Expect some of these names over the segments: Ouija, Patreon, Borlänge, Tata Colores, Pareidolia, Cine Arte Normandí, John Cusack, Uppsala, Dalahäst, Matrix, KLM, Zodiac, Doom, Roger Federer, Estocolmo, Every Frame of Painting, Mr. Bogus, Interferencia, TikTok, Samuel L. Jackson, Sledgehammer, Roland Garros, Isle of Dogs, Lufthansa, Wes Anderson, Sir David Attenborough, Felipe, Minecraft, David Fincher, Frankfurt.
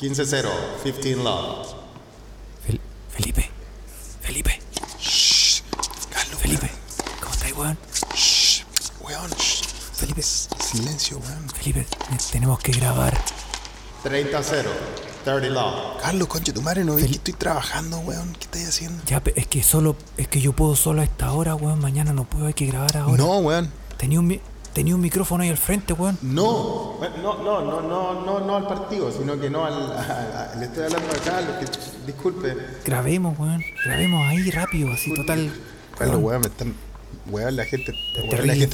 15-0, 15 love. Felipe. Shh, Carlos. Felipe, ¿cómo estás, weón? Shh, weón, shh. Felipe, silencio, weón. Felipe, tenemos que grabar. 30-0, 30 love. Carlos, conche tu madre, no ves que estoy trabajando, weón. ¿Qué estás haciendo? Ya, es que yo puedo solo a esta hora, weón. Mañana no puedo, hay que grabar ahora. No, weón. Tenía un micrófono ahí al frente, weón. No al partido, sino que no al le estoy hablando acá, lo que, disculpe. Grabemos, weón. Grabemos ahí rápido, así, total. Claro, weón, la gente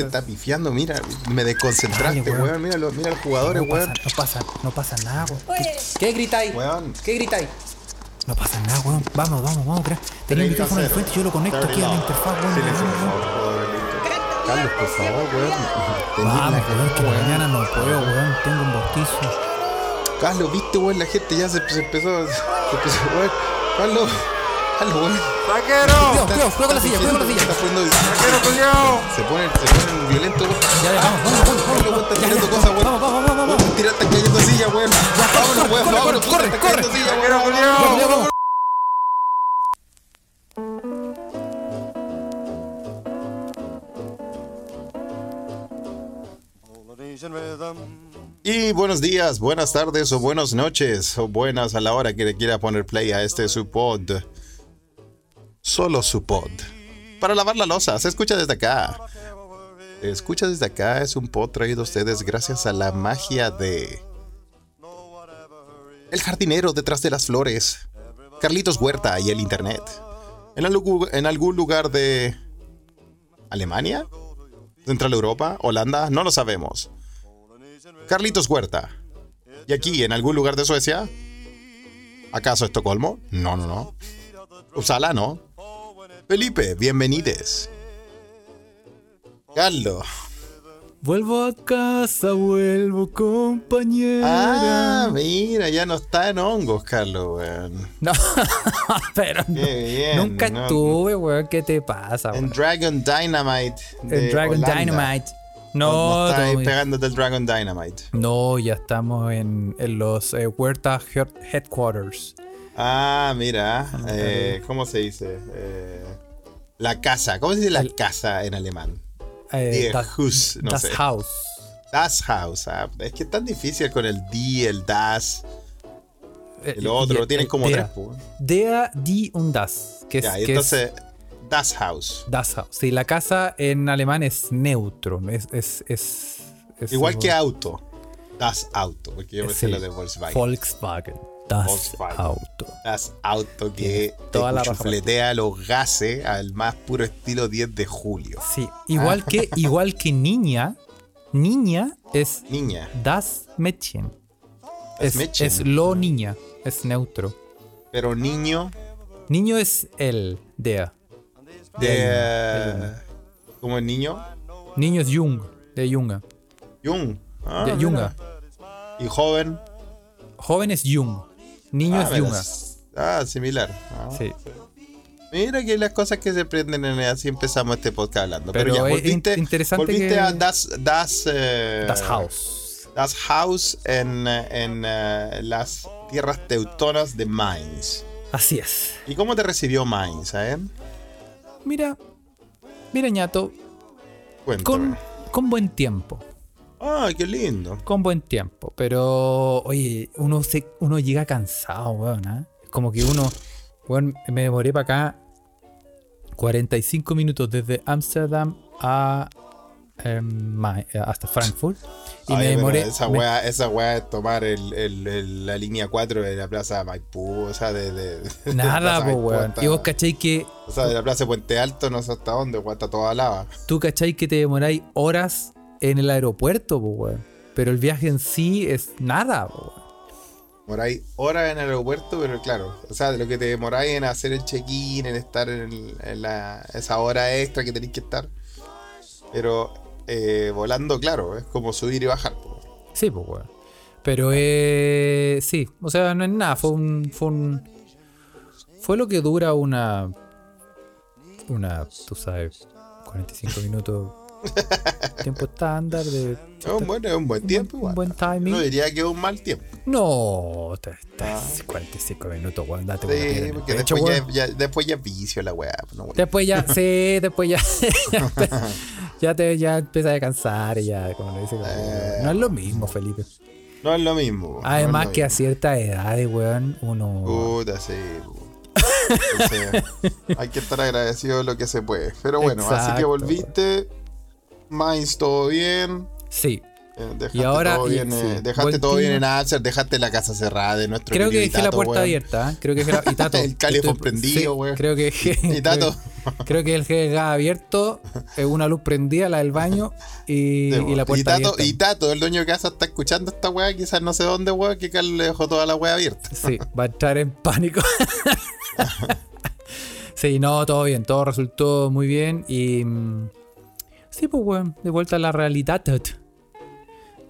está pifiando, mira, me desconcentraste, dale, weón. Mira los jugadores, no weón. No pasa nada, weón. ¿Qué gritáis? Weón. ¿Qué gritáis? No pasa nada, weón. Vamos, crack. Tenía un micrófono al frente, yo lo conecto aquí a la interfaz, weón. Silencio, Carlos, por favor, weón. Vamos, weón, que mañana no puedo, weón. Tengo un bautizo. Carlos, viste, weón, la gente ya se empezó, weón. Carlos, weón. ¡Taquero! Cuidado con la silla, ¡taquero, cuidado! Se ponen violentos, weón. Ya, vamos. Carlos, weón, está cosas, weón. Vamos. Tiraste cayendo silla, weón. Vámonos, weón, vámonos. Corre. ¡Taquero, cuidado! Y buenos días, buenas tardes o buenas noches o buenas a la hora que le quiera poner play a este su pod. Solo su pod. Para lavar la losa, se escucha desde acá. Es un pod traído a ustedes gracias a la magia de el jardinero detrás de las flores, Carlitos Huerta y el internet. En algún lugar de Alemania, Central Europa, Holanda, no lo sabemos. Carlitos Huerta. Y aquí, en algún lugar de Suecia. ¿Acaso Estocolmo? No. Uppsala, no. Felipe, bienvenides. Carlos. Vuelvo a casa, vuelvo, compañera. Ah, mira, ya no está en hongos, Carlos, weón. No, pero bien, nunca estuve, weón. ¿Qué te pasa, weón? En Dragon Dynamite. No, está ahí pegándote el Dragon Dynamite. No, ya estamos en los Huerta Headquarters. Ah, mira. ¿Cómo se dice? La casa. ¿Cómo se dice la casa en alemán? Hus, no das sé. Haus. Das Haus. Ah, es que es tan difícil con el die, el das. El otro, lo tienen como tres. Der, die und das. Que ya, es, entonces... Que es, Das Haus. Sí, la casa en alemán es neutro. Es igual que auto. Das Auto. Porque yo me sé lo de Volkswagen. Das Auto que te chufletea los gases al más puro estilo 10 de julio. Sí, igual que niña. Niña es niña. Das Mädchen. Das Mädchen. Es lo niña. Es neutro. Pero niño. Niño es el der. ¿Cómo es niño? Niño es Jung, de Junga. Jung. Ah, de Junga. ¿Y joven? Joven es Jung. Niño es Junga. Similar. Sí. Mira que las cosas que se prenden en el, así empezamos este podcast hablando. Pero ya volviste que... a Das Haus. Das Haus en las tierras teutonas de Mainz. Así es. ¿Y cómo te recibió Mainz, Mira, ñato. Con buen tiempo. Ah, qué lindo. Con buen tiempo, pero oye, uno llega cansado, weón, Como que weón, me demoré para acá 45 minutos desde Ámsterdam hasta Frankfurt. Y me demoré. Bueno, esa weá es tomar la línea 4 de la plaza Maipú, o sea, de nada, pues, weón. Y vos cacháis que. O sea, de la plaza Puente Alto no sé hasta dónde, weón, está toda lava. Tú cacháis que te demoráis horas en el aeropuerto, pues, weón. Pero el viaje en sí es nada, pues, weón. Demoráis horas en el aeropuerto, pero claro, o sea, de lo que te demoráis en hacer el check-in, en estar en esa hora extra que tenéis que estar. Pero. Volando, claro, es como subir y bajar. Po. Sí, pues, weón. Pero, sí, o sea, no es nada. Fue lo que dura una. Tú sabes, 45 minutos Tiempo estándar de... es un buen tiempo. Un buen timing. No diría que es un mal tiempo. No, estás 45 minutos, weón. Date con la pierna. Porque de después, hecho, después ya vicio la weá. No, después ya, sí, después ya. ya empiezas a cansar. Ya, como dice, no es lo mismo, Felipe. No es lo mismo. Además, no que mismo. A cierta edad, weón, uno. Puta, sí, weón. Entonces, hay que estar agradecido de lo que se puede. Pero bueno, exacto. Así que volviste. Mainz, todo bien. Sí. Dejaste, y ahora, todo bien, sí, dejaste todo bien en Alcer, dejaste la casa cerrada de nuestro. Creo que dejé la puerta abierta. Creo que dejé Tato, el calefón prendido, güey. Sí, creo que dejé. Creo que el gas abierto, una luz prendida, la del baño y la puerta abierta. Y Tato, el dueño de casa, está escuchando esta weá, quizás no sé dónde, weá, que Carlos le dejó toda la weá abierta. Sí, va a entrar en pánico. Sí, no, todo bien, todo resultó muy bien. Y sí, pues, weón, de vuelta a la realidad.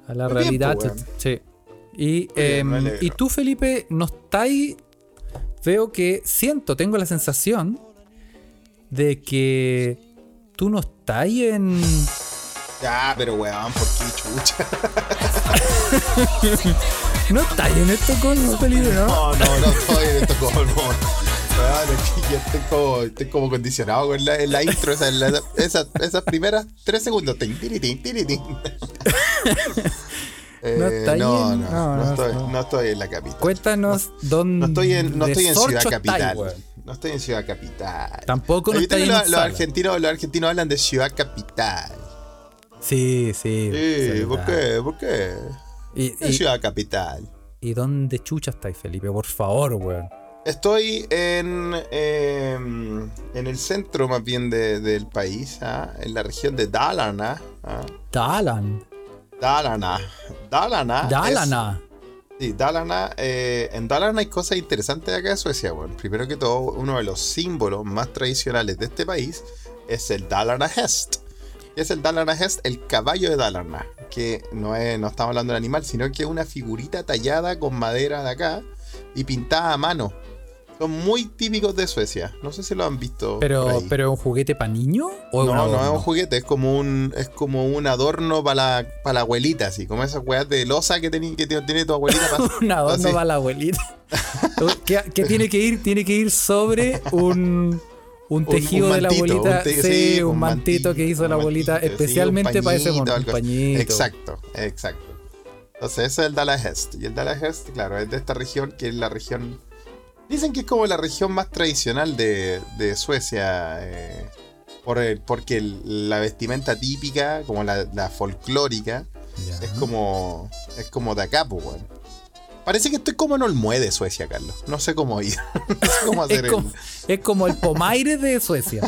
A la muy realidad, bien, pues, sí. Y, bien, y tú, Felipe, no estás ahí. Veo que tengo la sensación de que tú no estás ahí en... Ya, pero weón, ¿por qué chucha? No estás ahí en Estocolmo, Felipe, ¿no? No estoy en Estocolmo. Yo estoy como condicionado con la intro, esas primeras 3 segundos. No estoy en la capital. Cuéntanos dónde. No estoy en Ciudad Capital. No estoy en Ciudad Capital. Tampoco no estoy en los argentinos hablan de Ciudad Capital. Sí. ¿Por qué? Es Ciudad Capital. ¿Y dónde chucha estáis, Felipe? Por favor, weón. Estoy en el centro más bien del país, en la región de Dalarna. Dalarna. Sí, Dalarna. En Dalarna hay cosas interesantes de acá de Suecia. Bueno, primero que todo, uno de los símbolos más tradicionales de este país es el Dalarna Hest. Es el Dalarna Hest, el caballo de Dalarna, que no estamos hablando de animal, sino que es una figurita tallada con madera de acá y pintada a mano. Son muy típicos de Suecia. No sé si lo han visto. ¿Pero es un juguete para niño? ¿O no es un juguete? Es como un adorno para la abuelita, así. Como esas weas de losa que tiene tu abuelita. Un adorno para la abuelita. que tiene que ir sobre un tejido de la abuelita. Un mantito que hizo la abuelita especialmente para ese compañero. Exacto. Entonces, ese es el Dalahäst. Y el Dalahäst, claro, es de esta región, que es la región... Dicen que es como la región más tradicional de Suecia, porque la vestimenta típica, como la folclórica, yeah, es como de acá, pues, bueno. Parece que estoy como en Olmue de Suecia, Carlos. No sé cómo ir. No sé cómo hacer. Es como el Pomaire de Suecia.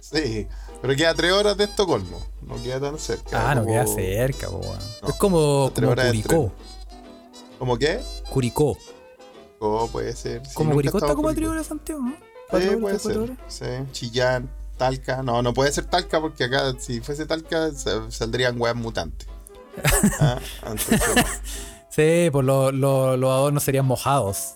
Sí. Pero queda 3 horas de Estocolmo. No queda tan cerca. No queda cerca, po. No, es como Curicó. ¿Cómo qué? Curicó. Puede ser. Sí, como Curicó está como a 3 horas de Santiago, ¿no? Puede ser. Horas. Sí. Chillán, Talca. No puede ser Talca porque acá, si fuese Talca, saldrían weas mutantes. Entonces, sí, pues los adornos serían mojados.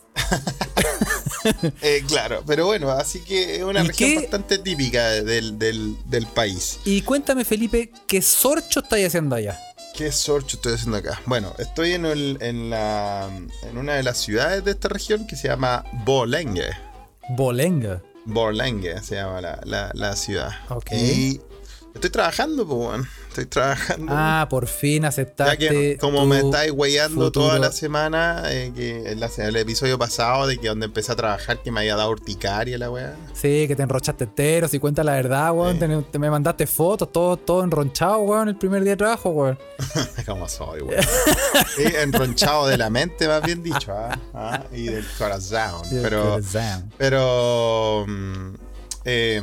Claro, pero bueno, así que es una región bastante típica del país. Y cuéntame, Felipe, ¿qué sorcho estáis haciendo allá? ¿Qué sorcho estoy haciendo acá? Bueno, estoy en una de las ciudades de esta región que se llama Borlänge. Borlänge se llama la ciudad. Ok. Y estoy trabajando, pues, bueno. Por fin aceptaste. Ya que, como me estáis weyando toda la semana, que el episodio pasado de que donde empecé a trabajar, que me había dado urticaria la weá. Sí, que te enrochaste entero, si cuenta la verdad, weón. Te me mandaste fotos, todo enronchado, weón, el primer día de trabajo, weón. Como soy, weón. Sí, enronchado de la mente, más bien dicho, y del corazón. Sí,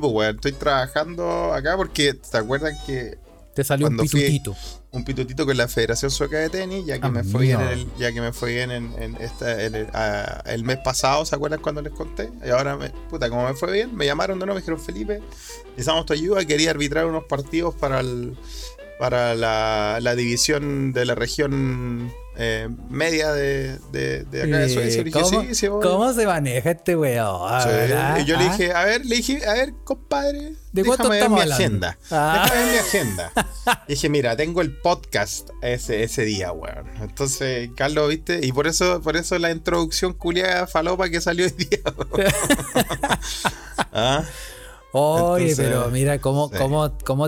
pues, weón, estoy trabajando acá porque ¿te acuerdas que te salió un pitutito? Un pitutito con la Federación Sueca de Tenis, ya que me fue bien el mes pasado, ¿se acuerdan cuando les conté? Y ahora, como me fue bien, me llamaron de nuevo, me dijeron, Felipe, necesitamos tu ayuda, quería arbitrar unos partidos para la división de la región media de acá de Suecia. Le dije, ¿cómo se maneja este weón? Sí. Yo le dije, a ver, compadre, ¿de cuánto estamos hablando? Déjame ver mi agenda. Le dije, mira, tengo el podcast ese día, weón. Entonces, Carlos, ¿viste? Y por eso la introducción culiada falopa que salió hoy día, weón. ¿Ah? Oye, entonces, pero mira cómo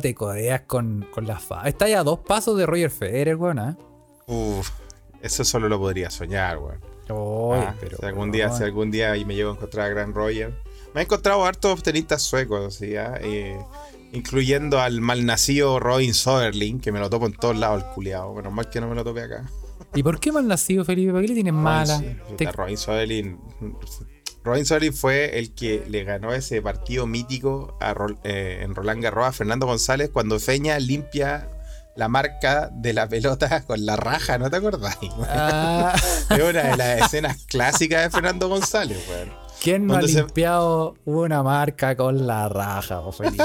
te codeas con la fama. Estás a 2 pasos de Roger Federer, weón, ¿eh? Uff, eso solo lo podría soñar, weón. Pero si algún día me llevo a encontrar a Gran Roger. Me he encontrado hartos tenistas suecos, ¿sí? Incluyendo al malnacido Robin Soderling, que me lo topo en todos lados, el culiado. Menos mal que no me lo tope acá. ¿Y por qué malnacido, Felipe? ¿Para qué le tienes mala? Sí, Robin Soderling. Robin Soderling fue el que le ganó ese partido mítico en Roland Garros a Fernando González cuando Feña limpia la marca de la pelota con la raja, ¿no te acordás? Es una de las escenas clásicas de Fernando González, weón. ¿Quién no ha limpiado una marca con la raja, Felipe?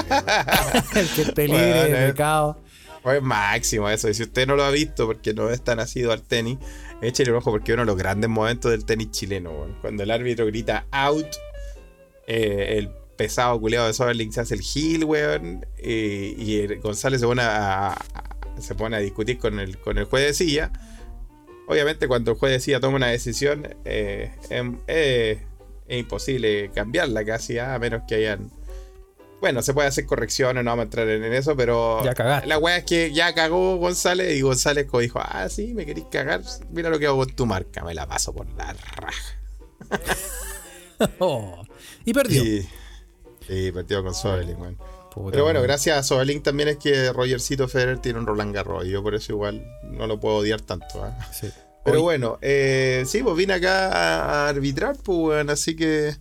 El que esté libre de pecado. Pues máximo eso. Y si usted no lo ha visto porque no es tan asiduo al tenis, échale un ojo porque es uno de los grandes momentos del tenis chileno, weón. Cuando el árbitro grita out, el pesado culeado de Soderling se hace el heel, weón. Y González se pone a discutir con el juez de silla. Obviamente cuando el juez de silla toma una decisión es imposible cambiarla casi, a menos que hayan... Bueno, se puede hacer correcciones, no vamos a entrar en eso, pero la wea es que ya cagó González y González dijo, ah, sí, me querís cagar, mira lo que hago con tu marca, me la paso por la raja. Y perdió. Sí, perdió con Soderling, weón. Pero bueno, gracias a Soderling también es que Rogercito Federer tiene un Roland Garros y yo por eso igual no lo puedo odiar tanto, ¿eh? Sí. Pero bueno, sí, pues vine acá a arbitrar, pues, weón, así que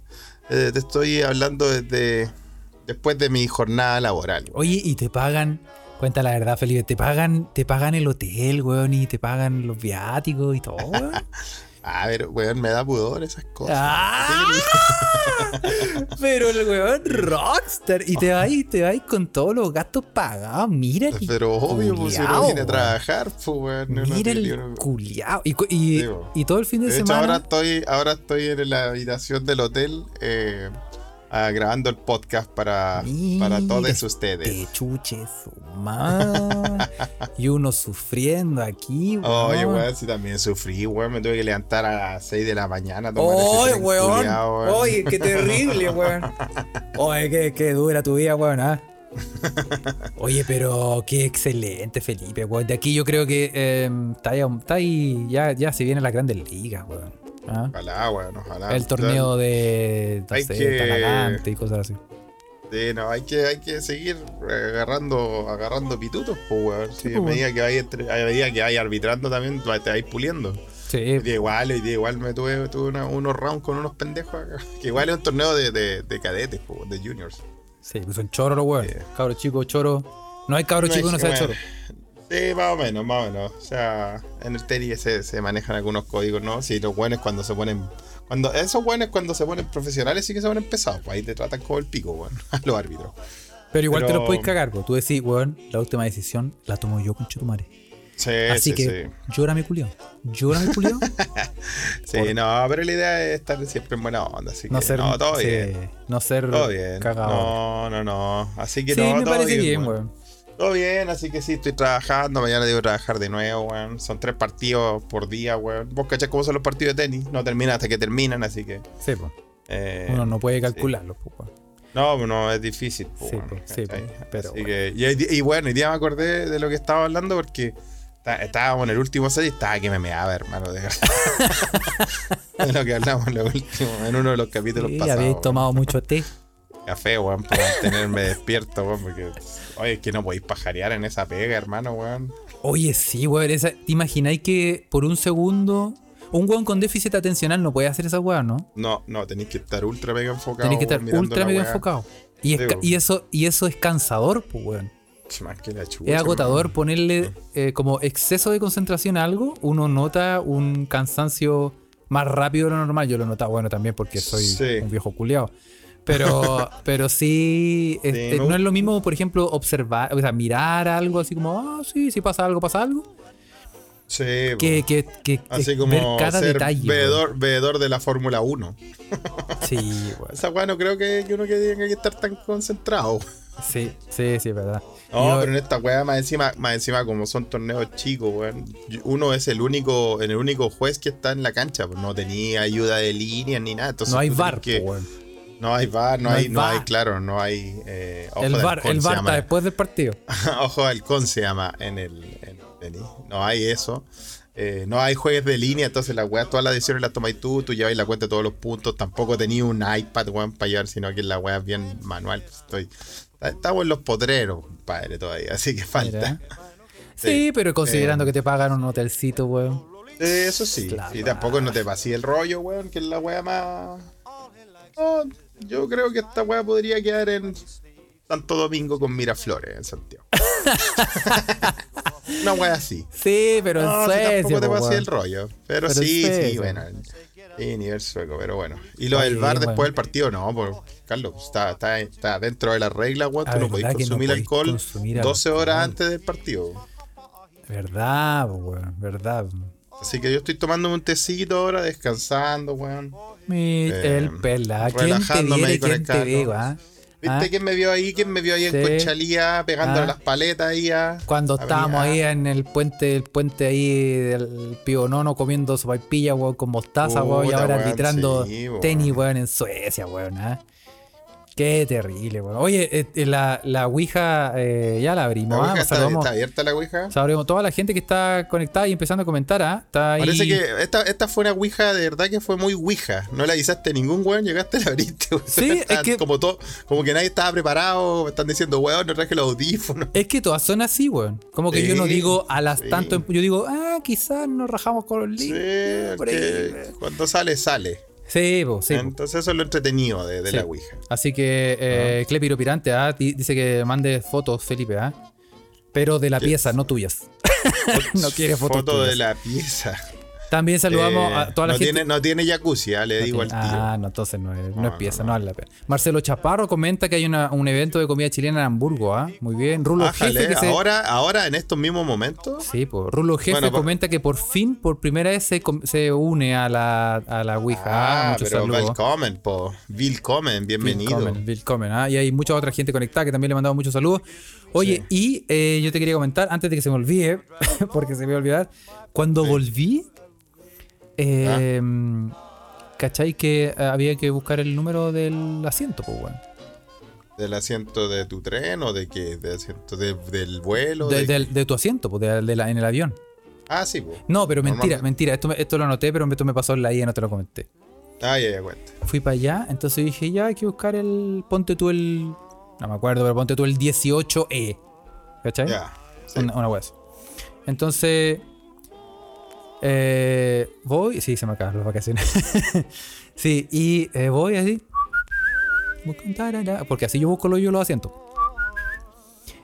te estoy hablando después de mi jornada laboral. Weón. Oye, y te pagan, cuenta la verdad, Felipe, te pagan el hotel, weón, y te pagan los viáticos y todo, weón. A ver, weón, me da pudor esas cosas. Pero el weón rockstar. Y te va a ir con todos los gastos pagados. Mira el culiao. Pero obvio, pues si no viene a trabajar, pues weón. Mira el culiao. Y todo el fin de semana. Ahora estoy en la habitación del hotel grabando el podcast para todos ustedes. Te chuches, más. Y uno sufriendo aquí, weón. Oye, weón, sí también sufrí, weón. Me tuve que levantar a las 6 de la mañana. Oye, weón. Oye, qué terrible, weón. Oye, qué dura tu vida, weón, ¿ah? Oye, pero qué excelente, Felipe, weón. De aquí yo creo que está ahí, ya se vienen las grandes ligas, weón. ¿Ah? Ojalá, weón, ojalá. El torneo de Tagalante y cosas así. Sí, no, hay que seguir agarrando pitutos, pues, weón. Sí, a medida que vaya arbitrando también, te vais puliendo. Sí. Igual me tuve unos rounds con unos pendejos acá. Que igual es un torneo de cadetes, pues, de juniors. Sí, pues son choros los weón. Sí. Cabro chico, choro. No hay cabro chico que no sea choro. Sí, más o menos. O sea, en el tenis se manejan algunos códigos, ¿no? Sí, los buenos cuando se ponen profesionales sí que se ponen pesados, pues ahí te tratan como el pico, weón, a los árbitros. Pero igual te los podéis cagar, pues. Tú decís, weón, la última decisión la tomo yo con Chetumare. Sí, así sí, que sí. Llora mi culiao. Sí, no, pero la idea es estar siempre en buena onda, así que no, todo sí, bien. No ser cagado. No. Así que sí, no, me todo parece bien, weón. Todo bien, así que sí, estoy trabajando. Mañana debo trabajar de nuevo, weón. Son 3 partidos por día, weón. Vos cachás cómo son los partidos de tenis. No terminan hasta que terminan, así que... Sí, pues. Uno no puede calcularlo, sí. Pues, No, es difícil, pues. Sí, weón, sí, pero así que, y bueno, hoy día me acordé de lo que estaba hablando porque... Estábamos en el último set y estaba que me meaba, hermano, de verdad. De lo que hablamos en uno de los capítulos pasados. Sí, habéis tomado mucho té. Café, weón, para mantenerme despierto, weón, porque... Oye, es que no podéis pajarear en esa pega, hermano, weón. Oye, sí, weón, esa... ¿Te imagináis que por un segundo... Un weón con déficit atencional no puede hacer esa weón, ¿no? No, tenéis que estar ultra mega enfocado. Tenéis que estar ultra mega enfocado. Y eso es cansador, pues, weón. Más que la chucha, es agotador, man. Ponerle como exceso de concentración a algo, uno nota un cansancio más rápido de lo normal. Yo lo notaba, bueno, también porque soy un viejo culiao. Pero sí, no es lo mismo, por ejemplo, observar, o sea, mirar algo así como, ah, sí, si pasa algo. Sí, que así como ver cada ser detalle, veedor de la Fórmula 1. Sí, bueno. Esa weá no creo que uno que tenga que estar tan concentrado. Sí, sí, sí, verdad. No, yo, pero en esta weá más encima como son torneos chicos, weón. Uno es el único juez que está en la cancha, pues no tenía ayuda de línea ni nada. Entonces, no hay VAR, weón. No hay VAR, no hay ojo el VAR, halcón, el VAR está después del partido. Ojo de halcón se llama en el tenis. No hay eso. No hay juegues de línea, entonces las weas, todas las decisiones las tomáis tú lleváis la cuenta de todos los puntos. Tampoco tenía un iPad, weón, para llevar, sino que la wea es bien manual. Estamos en los potreros, compadre, todavía, así que falta. Sí, pero considerando que te pagan un hotelcito, weón. Eso sí, claro. Y tampoco no te vacía el rollo, weón, que es la wea más... No, yo creo que esta wea podría quedar en Santo Domingo con Miraflores, en Santiago. Una wea así. Sí, pero no, en Suecia. Si tampoco te vacía el rollo. Pero sí, bueno. Sí, nivel sueco, pero bueno. Y lo del bar después del partido, no, porque, Carlos, está dentro de las reglas, weón. Tú no podés consumir alcohol 12 horas antes del partido. Verdad, weón, verdad. Así que yo estoy tomándome un tecito ahora, descansando, weón. El pela, relajándome ahí con el carro. ¿Viste quién me vio ahí en Conchalía pegando las paletas ahí? Cuando estábamos ahí en el puente ahí del Pío Nono comiendo sopaipilla, weón, con mostaza, weón, y ahora arbitrando tenis, weón, en Suecia, weón. Qué terrible, weón. Oye, la Ouija ya la abrimos. La Ouija está abierta, la Ouija. O sea, abrimos toda la gente que está conectada y empezando a comentar. Está ahí. Parece que esta fue una Ouija, de verdad que fue muy Ouija. No la avisaste a ningún weón, llegaste a la abriste, weón. Sí, es que... como que nadie estaba preparado, me están diciendo, weón, no traje los audífonos. Es que todas son así, weón. Como que yo no digo a las tanto, yo digo, quizás nos rajamos con los libros. Sí, por ahí. Cuando sale. Sí, pues, sí. Entonces eso es lo entretenido de la Ouija. Así que Clepiro Pirante dice que mande fotos, Felipe, pero de la pieza, no tuyas. No quiere fotos tuyas. Foto de la pieza. También saludamos a toda la gente. No tiene jacuzzi, le digo al tío. No, entonces no es pieza, no vale la pena. Marcelo Chaparro comenta que hay un evento de comida chilena en Hamburgo, Muy bien. Rulo Jefe. Que ahora en estos mismos momentos. Sí, pues. Rulo Jefe comenta que por fin, por primera vez, se une a la Ouija. Muchos pero saludos. Willkommen, po. Willkommen, bienvenido. Willkommen. Y hay mucha otra gente conectada que también le mandamos muchos saludos. Oye, sí. Y yo te quería comentar, antes de que se me olvide, porque se me va a olvidar, cuando volví. ¿Cachai? Que había que buscar el número del asiento, pues, weón. ¿Del asiento de tu tren o de qué? ¿Del asiento del vuelo? De tu asiento, pues, en el avión. Sí, pues. No, pero mentira. Esto lo anoté, pero esto me pasó en la IA, no te lo comenté. Ya, cuenta. Fui para allá, entonces dije, ya hay que buscar el. Ponte tú el. No me acuerdo, pero ponte tú el 18E. ¿Cachai? Ya. Sí. Una weá así. Entonces. Voy, sí, se me acaban las vacaciones. Sí, y voy así. Porque así yo busco yo los asientos.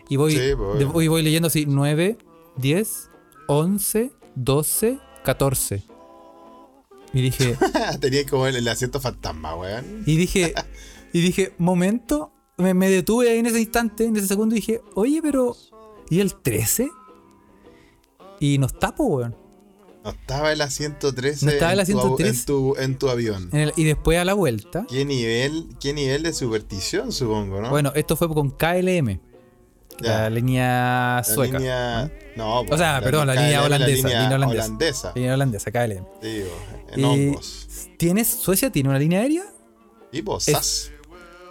Y voy leyendo así: 9, 10, 11, 12, 14. Y dije. Tenía como el asiento fantasma, weón. Y dije, momento. Me detuve ahí en ese instante, en ese segundo, y dije, oye, pero. ¿Y el 13? Y nos tapo, weón. No estaba el asiento 13 en tu avión. Y después a la vuelta. ¿Qué nivel de superstición, supongo, no? Bueno, esto fue con KLM. La línea sueca. La línea, no, pues, o sea, perdón, la línea holandesa. La línea holandesa, KLM. Digo, en hongos. ¿Suecia tiene una línea aérea? Tipo, SAS.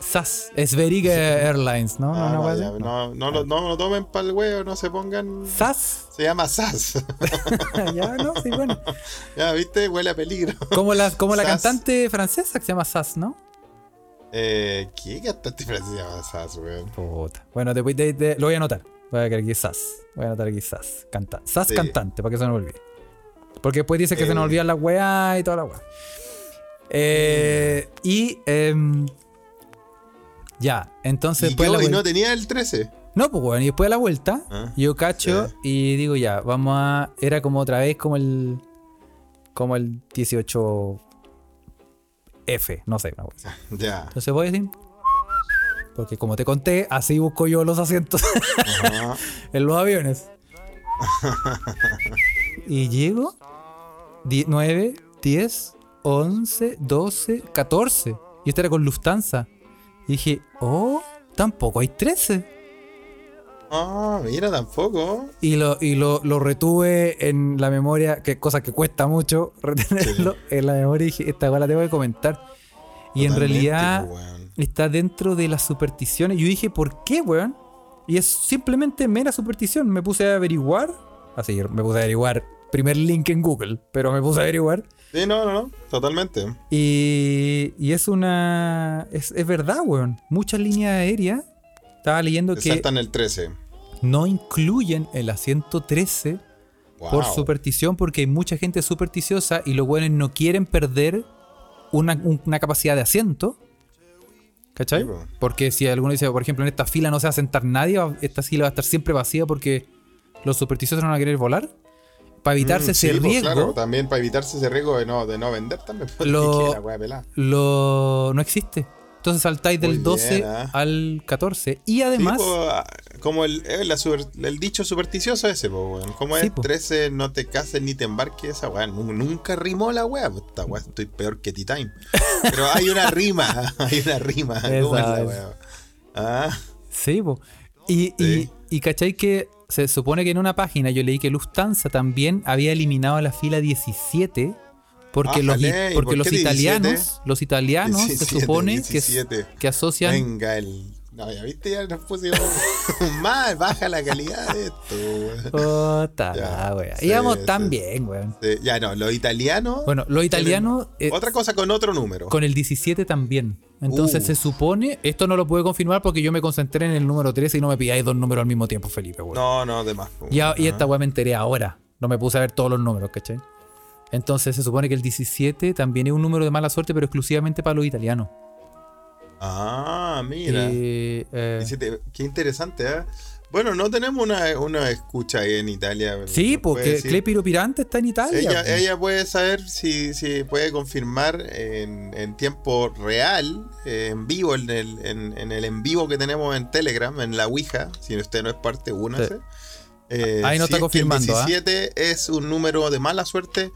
SAS, Sveriges Airlines, ¿no? No lo tomen para el huevo, no se pongan. SAS. Se llama SAS. Ya, no, sí, bueno. Ya, viste, huele a peligro. Como la cantante francesa que se llama SAS, ¿no? ¿Qué cantante francesa se llama SAS, weón? Puta. Bueno, después lo voy a anotar. Voy a aquí SAS. Voy a anotar aquí SAS. SAS cantante, para que se nos olvide. Porque después dice que se nos olvidan las weas y toda la wea. Ya, entonces. ¿Y no tenía el 13? No, pues, bueno, y después de la vuelta, yo cacho y digo, ya, vamos a. Era como otra vez como el 18F, no sé. No, pues. Ya. Entonces voy a decir. Porque como te conté, así busco yo los asientos en los aviones. y llego 9, 10, 11, 12, 14. Y esta era con Lufthansa. Y dije, oh, tampoco hay 13. Ah, oh, mira, tampoco. Y lo retuve en la memoria, que cosa que cuesta mucho retenerlo, sí, en la memoria. Y dije, esta cosa la tengo que comentar. Y totalmente, en realidad weón, está dentro de las supersticiones. Yo dije, ¿por qué, weón? Y es simplemente mera superstición. Me puse a averiguar. Así, me puse a averiguar. Primer link en Google, pero me puse a averiguar. Sí, no, totalmente. Y es una... Es verdad, weón. Muchas líneas aéreas, estaba leyendo que... saltan el 13. No incluyen el asiento 13, wow, por superstición, porque hay mucha gente supersticiosa y los weones no quieren perder una capacidad de asiento. ¿Cachai? Sí, bueno. Porque si alguno dice, por ejemplo, en esta fila no se va a sentar nadie, esta fila va a estar siempre vacía porque los supersticiosos no van a querer volar. Para evitarse ese riesgo. Claro, también para evitarse ese riesgo de no vender también. No existe. Entonces saltáis del 12 al 14. Y además... Sí, po, como el dicho supersticioso ese, po, weón. Como sí, es po. 13, no te cases ni te embarques, esa weá. Nunca rimó la weá. Esta weá, estoy peor que T-Time. Pero hay una rima. ¿Cómo es la weá? Ah. Sí, po. Y ¿cachai que se supone que en una página yo leí que Lufthansa también había eliminado la fila 17 porque los italianos 17, se supone que asocian... Venga, no, ya viste, ya nos pusimos más baja la calidad de esto, güey. Íbamos tan bien, güey. Sí, ya no, los italianos... Bueno, los italianos... otra cosa con otro número. Con el 17 también. Entonces se supone... Esto no lo pude confirmar porque yo me concentré en el número 13 y no me pilláis dos números al mismo tiempo, Felipe, güey. No, de más. Y esta güey me enteré ahora. No me puse a ver todos los números, ¿cachai? Entonces se supone que el 17 también es un número de mala suerte, pero exclusivamente para los italianos. Ah, mira. Qué interesante, ¿eh? Bueno, no tenemos una escucha ahí en Italia. Sí, porque Clepiro Pirante está en Italia. Ella puede saber si puede confirmar en tiempo real, en vivo, en el en vivo que tenemos en Telegram, en la Ouija, si usted no es parte, únase. Sí. Ahí no si está es confirmando. El 17 es un número de mala suerte.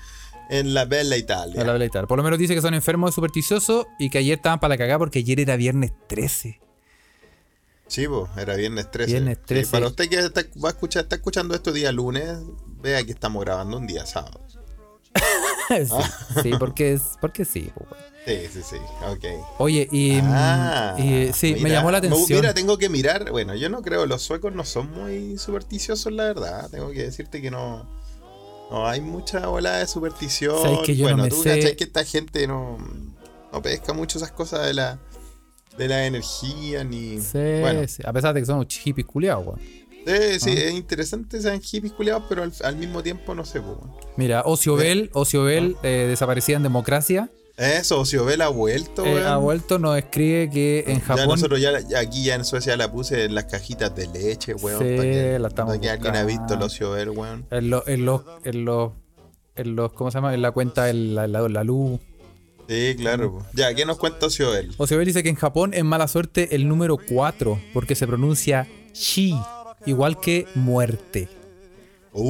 En la Bella Italia. Por lo menos dice que son enfermos, supersticiosos y que ayer estaban para la cagada porque ayer era viernes 13. Sí, pues, era viernes 13. Sí, para usted que está escuchando esto día lunes, vea que estamos grabando un día sábado. Sí, porque sí. Sí, ok. Oye, mira, me llamó la atención. Mira, tengo que mirar. Bueno, yo no creo, los suecos no son muy supersticiosos, la verdad. Tengo que decirte que no... No, hay mucha ola de superstición. Que yo bueno, no tú cachai que esta gente no pesca mucho esas cosas de la energía ni. Sí, bueno. Sí. A pesar de que son hippies culiados, weón. Sí, es interesante, sean hippies culiados, pero al mismo tiempo no sé, weón. Mira, Ociobel desaparecida en democracia. Eso, Ociobel ha vuelto, weón. Ha vuelto, nos escribe que en Japón. Ya nosotros aquí ya en Suecia la puse en las cajitas de leche, weón. Sí, la estamos buscando. Alguien ha visto el Ociobel, weón. En los ¿cómo se llama? En la cuenta, la luz. Sí, claro, weón. Ya, ¿qué nos cuenta Ociobel? Ociobel dice que en Japón es mala suerte el número 4, porque se pronuncia chi, igual que muerte. El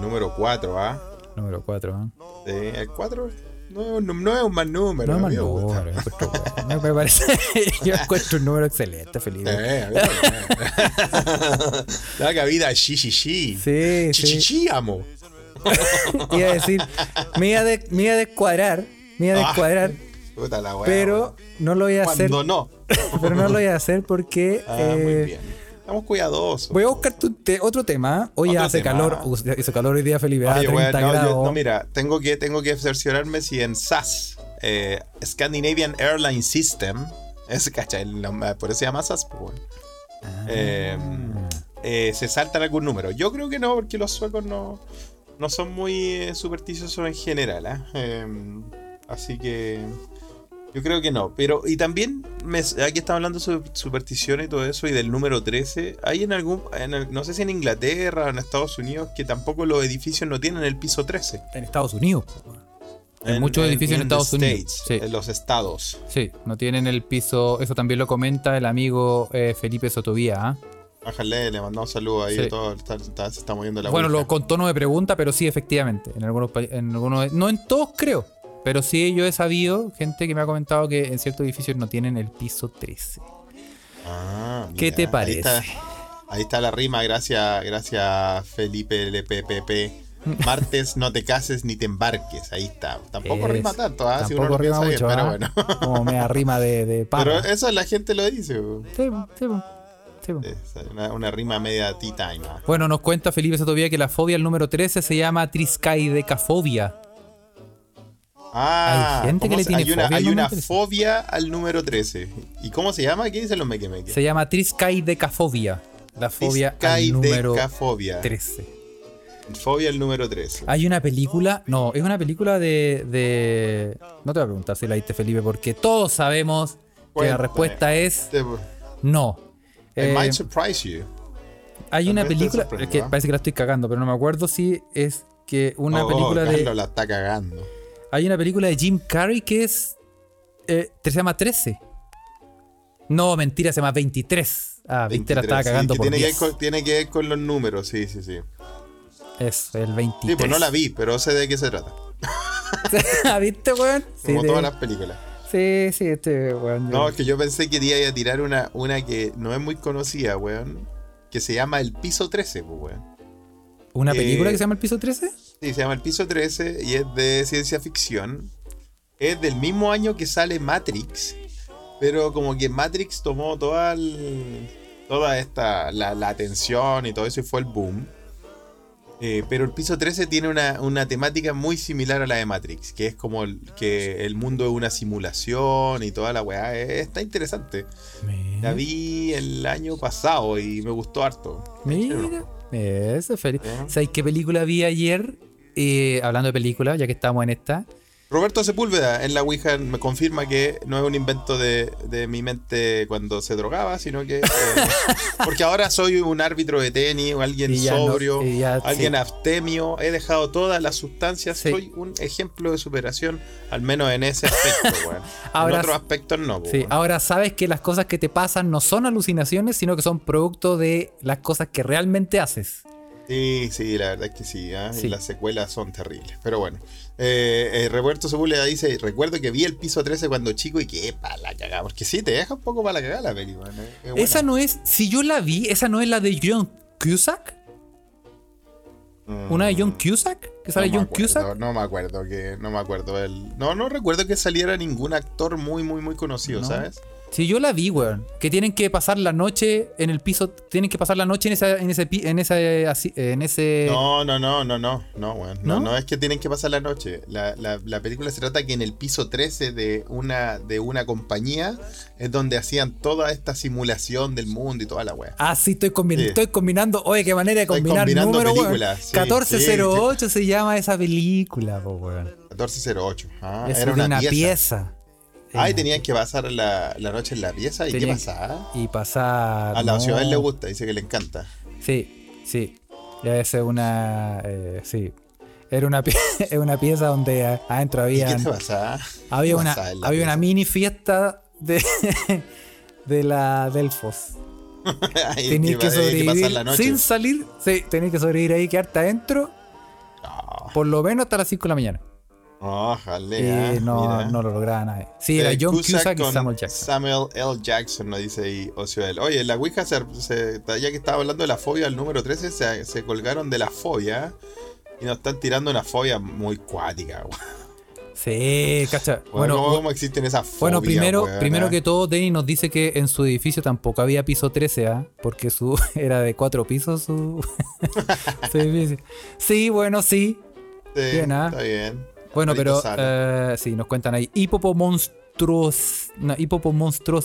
número 4, ¿ah? Número 4, ¿ah? Sí, el 4... No es un mal número. No es un mal número. Me parece. Yo encuentro un número excelente, Felipe. La cabida, sí. Sí, amo. Iba a decir, me iba a descuadrar. Puta la wea, pero no lo voy a hacer. Pero no lo voy a hacer porque. Muy bien. Estamos cuidadosos. Voy a buscar otro tema. Hoy hace calor. Hizo calor hoy día, Felipe. Oye, 30 grados. Mira, tengo que cerciorarme si en SAS, Scandinavian Airlines System, por eso se llama SAS, pues, bueno. Se saltan algún número. Yo creo que no, porque los suecos no son muy supersticiosos en general. Así que... Yo creo que no, pero y también aquí estamos hablando sobre supersticiones y todo eso y del número 13, hay no sé si en Inglaterra o en Estados Unidos que tampoco los edificios no tienen el piso 13. En Estados Unidos. Hay muchos edificios en Estados Unidos. Sí. En los estados. Sí, no tienen el piso, eso también lo comenta el amigo Felipe Sotovía, Bájale, le mandamos saludos ahí. Sí. Todo, se está moviendo la Bueno, con tono de pregunta, pero sí, efectivamente. En algunos, no en todos, creo. Pero sí, yo he sabido gente que me ha comentado que en ciertos edificios no tienen el piso 13. Ah, mira, ¿qué te parece? Ahí está la rima, gracias Felipe LPPP. Martes no te cases ni te embarques, ahí está. Tampoco es, rima tanto, ¿ah? Tampoco si uno rima mucho, bien, ¿ah? Pero bueno. Como mea rima de papa. Pero eso la gente lo dice. Sí. Una rima media tea time. Bueno, nos cuenta Felipe Satovía que la fobia, el número 13, se llama Triskaidecafobia. Ah, hay gente que le tiene fobia al número 13. ¿Y cómo se llama? ¿Qué dicen los meque? Se llama Triskaidecafobia. La fobia al número 13. Fobia al número 13. Hay una película. No, es una película de... No te voy a preguntar si la viste, Felipe, porque todos sabemos que la respuesta es no. It might surprise you. Hay una película que parece que la estoy cagando, pero no me acuerdo si es que una película de... Carlos la está cagando. Hay una película de Jim Carrey que es... se llama 13. No, mentira, se llama 23. Ah, Víctor estaba cagando por 10. Tiene que ver con los números, sí. Eso, el 23. Sí, pues no la vi, pero sé de qué se trata. ¿Viste, weón? Como todas las películas. Sí, weón. No, es que yo pensé que te iba a tirar una que no es muy conocida, weón. Que se llama El Piso 13, pues, weón. ¿Una película que se llama El Piso 13? Sí, se llama El Piso 13 y es de ciencia ficción. Es del mismo año que sale Matrix, pero como que Matrix tomó toda esta la atención y todo eso y fue el boom. Pero El Piso 13 tiene una temática muy similar a la de Matrix, que es como que el mundo es una simulación y toda la weá. Está interesante. Mira. La vi el año pasado y me gustó harto. Mira, eso es feliz. ¿Sabes qué película vi ayer? Hablando de películas, ya que estamos en esta... Roberto Sepúlveda en la Ouija me confirma que no es un invento de mi mente cuando se drogaba, sino que... porque ahora soy un árbitro de tenis, o alguien sobrio, alguien abstemio. He dejado todas las sustancias. Sí. Soy un ejemplo de superación, al menos en ese aspecto. Bueno. Ahora, en otros aspectos no. Sí, bueno. Ahora sabes que las cosas que te pasan no son alucinaciones, sino que son producto de las cosas que realmente haces. Sí, la verdad es que sí, ¿eh? Sí. Las secuelas son terribles, pero bueno. Roberto Sepúlveda dice, recuerdo que vi El Piso 13 cuando chico y que para la cagada, porque sí, te deja un poco para la cagada la película. Esa no es, si yo la vi, esa no es la de John Cusack. ¿Una de John Cusack? ¿Que sale John Cusack? No me acuerdo. No recuerdo que saliera ningún actor muy, muy, muy conocido, no. ¿Sabes? Sí, yo la vi, weón. Que tienen que pasar la noche en el piso. Tienen que pasar la noche en ese. No, weón. No es que tienen que pasar la noche. La película se trata que en el piso 13 de una compañía es donde hacían toda esta simulación del mundo y toda la weá. Ah, sí, estoy combinando. Oye, qué manera de combinar números, weón. 1408 se llama esa película, weón. 1408. Ah, eso era una pieza. Y tenían que pasar la noche en la pieza. ¿Y qué pasaba? Y pasar... A la ciudad le gusta, dice que le encanta. Sí. Es una... sí. Era una pieza donde adentro había... ¿Y qué te pasaba? Había una mini fiesta de la Delfos. Tenías que sobrevivir sin salir. Sí, tenías que sobrevivir ahí, quedarte adentro. Oh. Por lo menos hasta las 5 de la mañana. Ojalá. No lo lograba nadie. Sí, era John Cusack y Samuel Jackson. Samuel L. Jackson, nos dice ahí Ocioel. Oye, la Ouija, ya que estaba hablando de la fobia del número 13, se colgaron de la fobia y nos están tirando una fobia muy cuática. Sí, cacha. Bueno, ¿cómo existen esas fobias? Bueno, primero que todo, Denny nos dice que en su edificio tampoco había piso 13, ¿eh? Porque era de 4 pisos su edificio. Sí, bueno, sí. Sí, bien, ¿eh? Está bien. Bueno, Carlitos, pero sí, nos cuentan ahí. Hipopomonstruos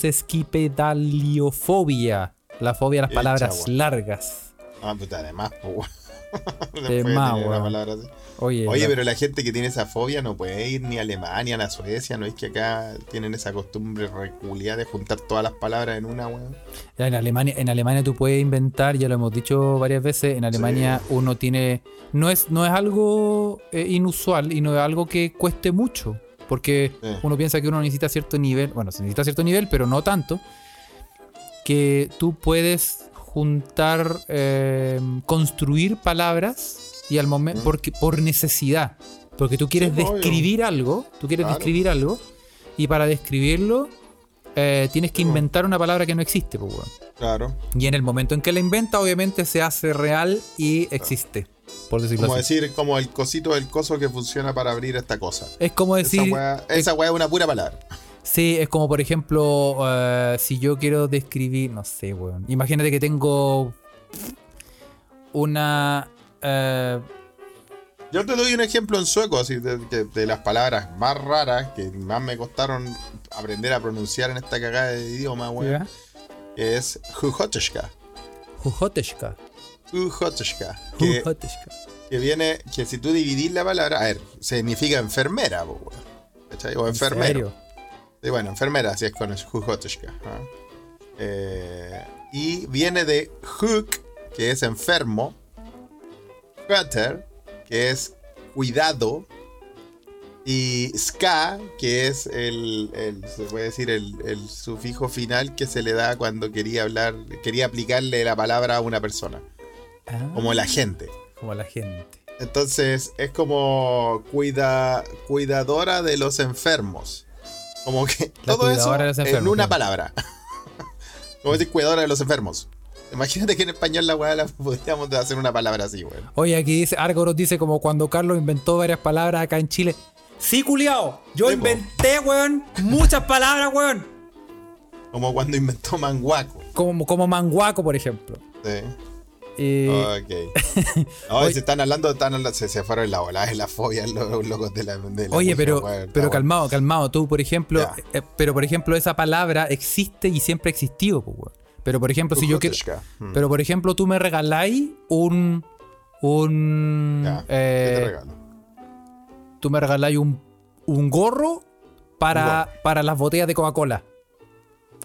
esquipedaliofobia. La fobia a las palabras largas. Ah, puta, además, pues. Además, Oye, pero la gente que tiene esa fobia no puede ir ni a Alemania, ni a Suecia. No es que acá tienen esa costumbre reculiada de juntar todas las palabras en una, weón. En Alemania tú puedes inventar, ya lo hemos dicho varias veces. En Alemania uno tiene... No es algo inusual y no es algo que cueste mucho. Porque uno piensa que uno necesita cierto nivel. Bueno, se necesita cierto nivel, pero no tanto. Que tú puedes... juntar, construir palabras y al momento, porque por necesidad, porque tú quieres describir algo, tú quieres describir algo y para describirlo tienes que inventar una palabra que no existe, pues, bueno. Claro. Y en el momento en que la inventa, obviamente se hace real y existe. Por decirlo como así. Decir, como el cosito del coso que funciona para abrir esta cosa. Es como decir. Esa weá es una pura palabra. Sí, es como por ejemplo, si yo quiero describir, no sé, weón. Imagínate que tengo una. Yo te doy un ejemplo en sueco, así de las palabras más raras que más me costaron aprender a pronunciar en esta cagada de idioma, weón. Que es Hujoteska. Hujoteska. Ujotushka, que viene, que si tú dividís la palabra, a ver, significa enfermera, bo, bueno, ¿cachai? O enfermero. Y bueno, enfermera, si es con Ujotushka, ¿no? Y viene de Huk, que es enfermo, Hutter, que es cuidado, y Ska, que es el se puede decir el sufijo final que se le da cuando quería aplicarle la palabra a una persona. Ah, como la gente. Como la gente. Entonces es como cuidadora de los enfermos. Como que la todo eso en una palabra. Como decir cuidadora de los enfermos. Imagínate que en español la weá la podríamos hacer una palabra así, weón. Oye, aquí dice, Argoros dice como cuando Carlos inventó varias palabras acá en Chile. Sí, culiao. Yo inventé, weón, muchas palabras, weón. Como cuando inventó manguaco. Como manguaco, por ejemplo. Sí. Ok. Oye, se fueron la bola, es la fobia, los locos de la oye, pero calmado. Tú, por ejemplo, pero por ejemplo, esa palabra existe y siempre ha existido, pues. Pero por ejemplo, si yo quiero. Pero por ejemplo, tú me regaláis un ya, ¿qué te regalo? Tú me regaláis un gorro para las botellas de Coca-Cola.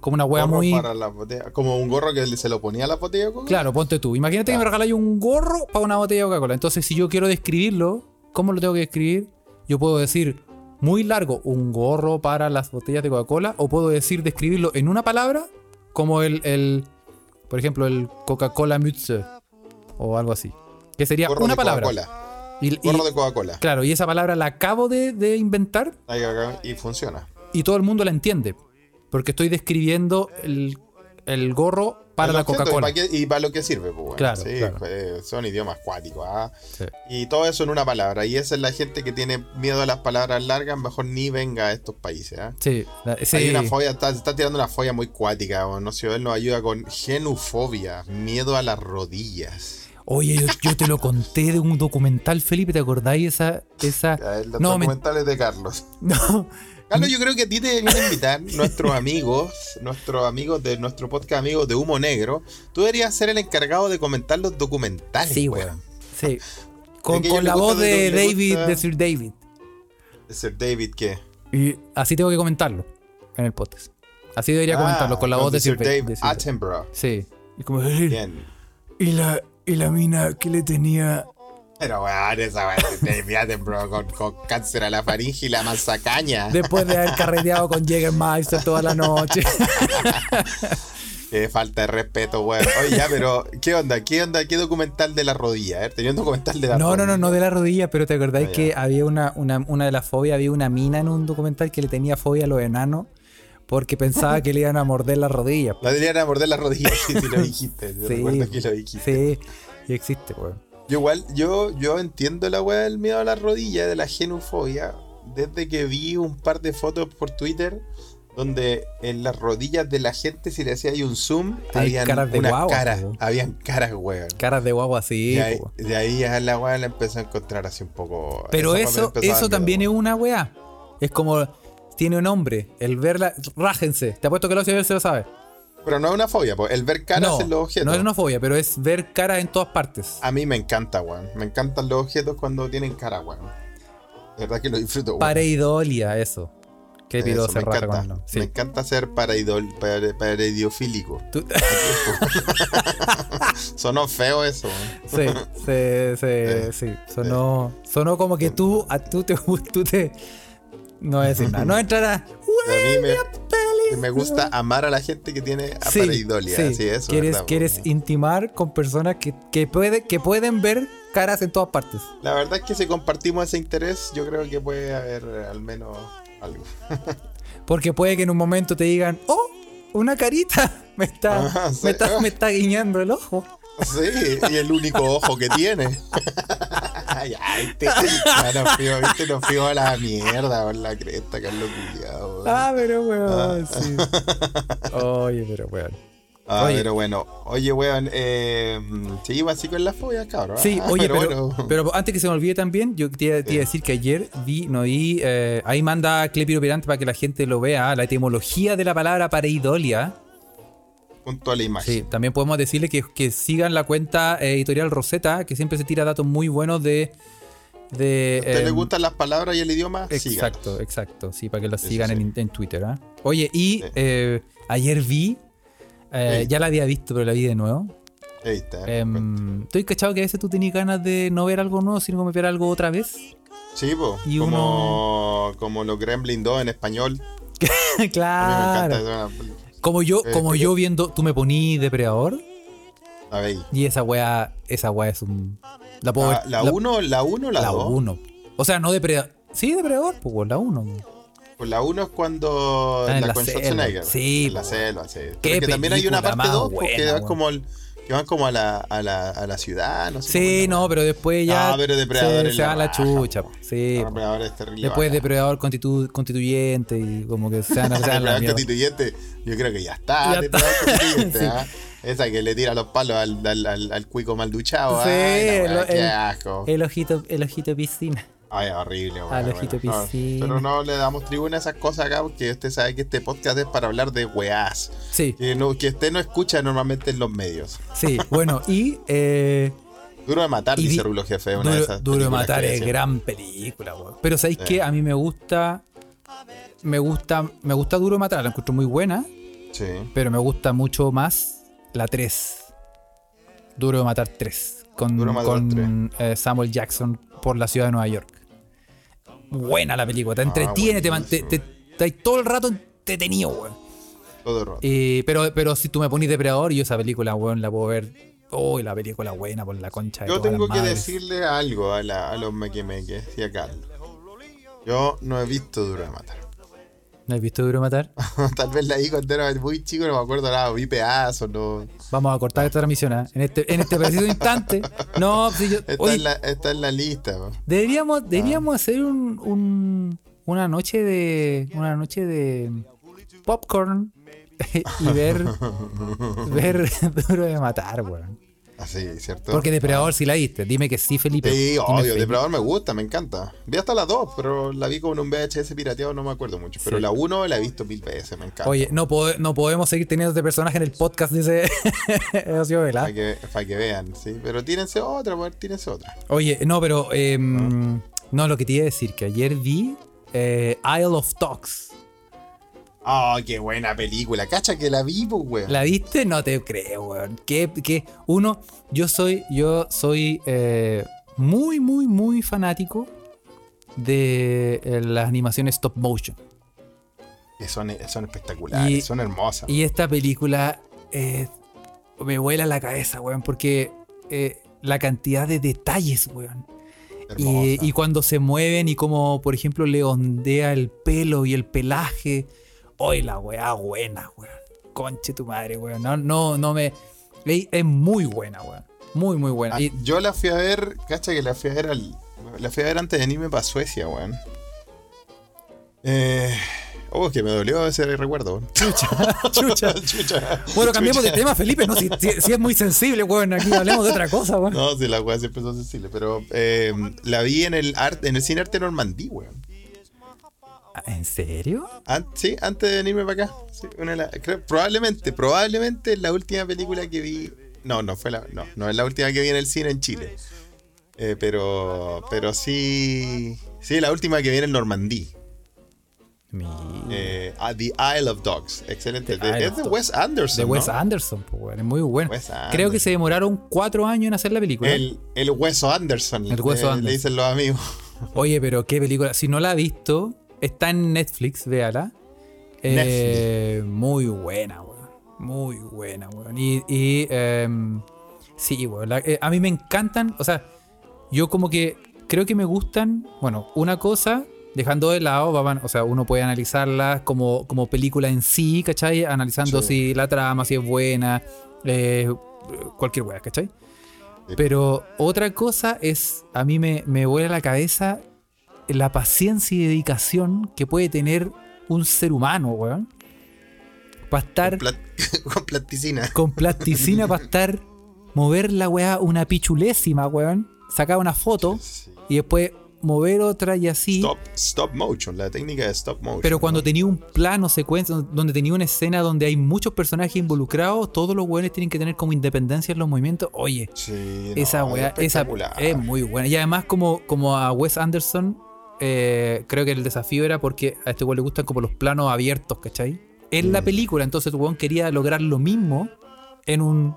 Como una hueá muy. Para las botellas. Como un gorro que se lo ponía a la botella de Coca-Cola. Claro, ponte tú. Imagínate que me regaláis un gorro para una botella de Coca-Cola. Entonces, si yo quiero describirlo, ¿cómo lo tengo que describir? Yo puedo decir muy largo, un gorro para las botellas de Coca-Cola. O puedo decir, describirlo en una palabra, como por ejemplo, el Coca-Cola Mütze. O algo así. Que sería gorro una de palabra. Coca-Cola. Gorro de Coca-Cola. Claro, y esa palabra la acabo de inventar. Y funciona. Y todo el mundo la entiende. Porque estoy describiendo el gorro para la Coca-Cola. Y para lo que sirve, pues, bueno. Claro, sí, claro. Son idiomas cuáticos, ¿ah? Sí. Y todo eso en una palabra. Y esa es la gente que tiene miedo a las palabras largas, mejor ni venga a estos países, ¿ah? Sí, sí. Hay una fobia, está tirando una fobia muy cuática, ¿o? No sé, él nos ayuda con genufobia, miedo a las rodillas. Oye, yo te lo conté de un documental, Felipe, ¿te acordáis? Los documentales de Carlos. No. Carlos, yo creo que a ti te deberían invitar nuestros amigos de nuestro podcast, amigos de Humo Negro. Tú deberías ser el encargado de comentar los documentales. Sí, weón. Sí. Con la voz de David, de Sir David. ¿De Sir David qué? Y así tengo que comentarlo en el podcast. Así debería comentarlo, con la voz de Sir David Attenborough. Sí. Y como bien. Y la mina que le tenía. Pero weón, esa weón, bro, con cáncer a la faringe y la manzacaña. Después de haber carreteado con Jägermeister toda la noche. Qué falta de respeto, weón. Oye, ya, pero ¿qué onda? ¿Qué documental de la rodilla? Tenía un documental de la rodilla. No de la rodilla, pero ¿te acordáis que había una de las fobias? Había una mina en un documental que le tenía fobia a los enanos porque pensaba que le iban a morder las rodillas. No, le iban a morder las rodillas, sí lo dijiste. Sí, recuerdo que lo dijiste. Sí, y existe, weón. Yo entiendo la weá del miedo a las rodillas, de la genufobia, desde que vi un par de fotos por Twitter donde en las rodillas de la gente, si le hacía ahí un zoom, habían caras de guagua. Habían caras, weón. Caras de guagua, sí. De ahí ya la weá la empezó a encontrar así un poco. Pero eso también es una weá. Es como, tiene un nombre, el verla, rájense. Te apuesto que lo hace, se lo sabe. Pero no es una fobia, pues. El ver caras en los objetos. No es una fobia, pero es ver caras en todas partes. A mí me encanta, weón. Me encantan los objetos cuando tienen cara, weón. De verdad que lo disfruto, weón. Pareidolia, eso. Qué pido se raja con no. Sí. Me encanta ser pareidiofílico. Sonó feo eso, weón. Sí. Sonó como que tú te. No voy a decir nada. No entrarás. A mí me. que me gusta amar a la gente que tiene pareidolia. Sí, sí, eso. Quieres intimar con personas que pueden ver caras en todas partes. La verdad es que si compartimos ese interés, yo creo que puede haber al menos algo. Porque puede que en un momento te digan, oh, una carita me está guiñando el ojo. Sí, y el único ojo que tiene. Nos fuimos a la mierda con la cresta, Carlos culiado. Pero weón, sí. Oye, weón, seguimos así con la fobia, cabrón. Sí, oye, pero antes que se me olvide también, yo te iba a decir que ayer vi, ahí manda Clepiro Pirante para que la gente lo vea, la etimología de la palabra pareidolia. Junto a la imagen. Sí, también podemos decirle que sigan la cuenta editorial Rosetta, que siempre se tira datos muy buenos de ¿a usted le gustan las palabras y el idioma? Exacto, síganos. Exacto. Sí, para que las sigan en Twitter. Oye, y ayer vi, ya la había visto, pero la vi de nuevo. Ahí está. Estoy cachado que a veces tú tenías ganas de no ver algo nuevo, sino que ver algo otra vez. Sí, po. Y como los Gremlin 2 en español. Claro. A mí me encanta eso. Como yo viendo, tú me poní depredador. A ver. Y esa weá es un... ¿La 1 o la 2? O sea, no depredador. Sí, depredador, pues la 1. Pues la 1 es cuando... la con Schwarzenegger. Sí. En la selva, sí. Porque también hay una parte 2 porque es como el... Que van como a la ciudad, no sé. Sí, no, pero después ya. Pero depredador es la chucha. Sí. Depredador es terrible. Después depredador constituyente y como que se van a depredador constituyente, yo creo que ya está. Ya depredador está. Constituyente, sí. Esa que le tira los palos al cuico mal duchado. Sí, qué asco. El ojito piscina. Ay, horrible, güey. Pero no le damos tribuna a esas cosas acá porque usted sabe que este podcast es para hablar de weás. Sí. Que usted no escucha normalmente en los medios. Sí, bueno, y... Duro de matar, dice Rulo Jefe. Una de esas Duro de matar es gran película, güey. Pero ¿sabéis qué? A mí me gusta Duro de matar, la encuentro muy buena. Sí. Pero me gusta mucho más la 3. Duro de matar 3. Con Samuel Jackson por la ciudad de Nueva York. Buena la película, te entretiene, te todo el rato entretenido, weón. Todo el rato. Pero si tú me pones depredador, yo esa película, weón, la puedo ver. Oh, la película buena por la concha de todas las madres. Yo tengo que decirle algo a los meque-meques y a Carlos. Yo no he visto Duro de Matar. ¿No has visto Duro de Matar? Tal vez la vi cuando era muy chico, no me acuerdo nada, vi pedazos, no. Vamos a cortar esta transmisión, ¿eh? en este preciso instante. No, si yo, está en la lista. Po. Deberíamos hacer una noche de popcorn y ver Duro de Matar, weón. Así, ¿cierto? Porque Depredador sí la viste. Dime que sí, Felipe. Sí, obvio. Depredador me gusta, me encanta. Vi hasta la 2, pero la vi con un VHS pirateado, no me acuerdo mucho. Pero sí. La 1 la he visto 1000 veces, me encanta. Oye, no podemos seguir teniendo este personaje en el podcast, dice Ocio Vela. Para que vean, sí. Pero tírense otra, pues, tírense otra. Oye, no, pero... No, lo que te iba a decir, que ayer vi Isle of Dogs. Oh, qué buena película. Cacha que la vi, pues, weón. ¿La viste? No te creo, weón. Que uno, yo soy muy, muy, muy fanático de las animaciones stop motion. Que son espectaculares, son hermosas. Y esta película me vuela la cabeza, weón, porque la cantidad de detalles, weón. Y cuando se mueven y como, por ejemplo, le ondea el pelo y el pelaje. Oye, la weá buena, weón. Conche tu madre, weón. No me... Es muy buena, weón. Muy, muy buena. Yo la fui a ver... Cacha que la fui a ver antes de irme para Suecia, weón. Que me dolió ese recuerdo, weón. Chucha. Bueno, cambiemos de tema, Felipe. No, si es muy sensible, weón. Aquí hablemos de otra cosa, weón. No, si la weá siempre son sensibles. Pero la vi en el Cine Arte Normandí, weón. ¿En serio? Sí, antes de venirme para acá. Sí, probablemente la última película que vi. No es la última que vi en el cine en Chile. Pero sí. Sí, la última que vi en el Normandí. The Isle of Dogs. Excelente. Es de Wes Anderson. De Wes Anderson, pues, es muy bueno. Creo que se demoraron 4 años en hacer la película. El Wes Anderson. Le dicen los amigos. Oye, pero qué película. Si no la has visto. Está en Netflix, véala. Muy buena, weón. Muy buena, weón. Y sí, weón. A mí me encantan. O sea, yo como que creo que me gustan. Bueno, una cosa, dejando de lado, o sea, uno puede analizarlas como película en sí, ¿cachai? Analizando si la trama, si es buena, cualquier weá, ¿cachai? Pero otra cosa es, a mí me vuela la cabeza la paciencia y dedicación que puede tener un ser humano, weón. Para estar... Con plasticina. Con plasticina para estar... Mover la weá una pichulésima, weón. Sacar una foto y después mover otra y así. Stop motion, la técnica de stop motion. Pero cuando tenía un plano secuencia, donde tenía una escena donde hay muchos personajes involucrados, todos los weones tienen que tener como independencia en los movimientos. Oye, esa weá es muy buena. Y además como a Wes Anderson, creo que el desafío era porque a este weón le gustan como los planos abiertos, ¿cachai? En la película, entonces tu weón quería lograr lo mismo en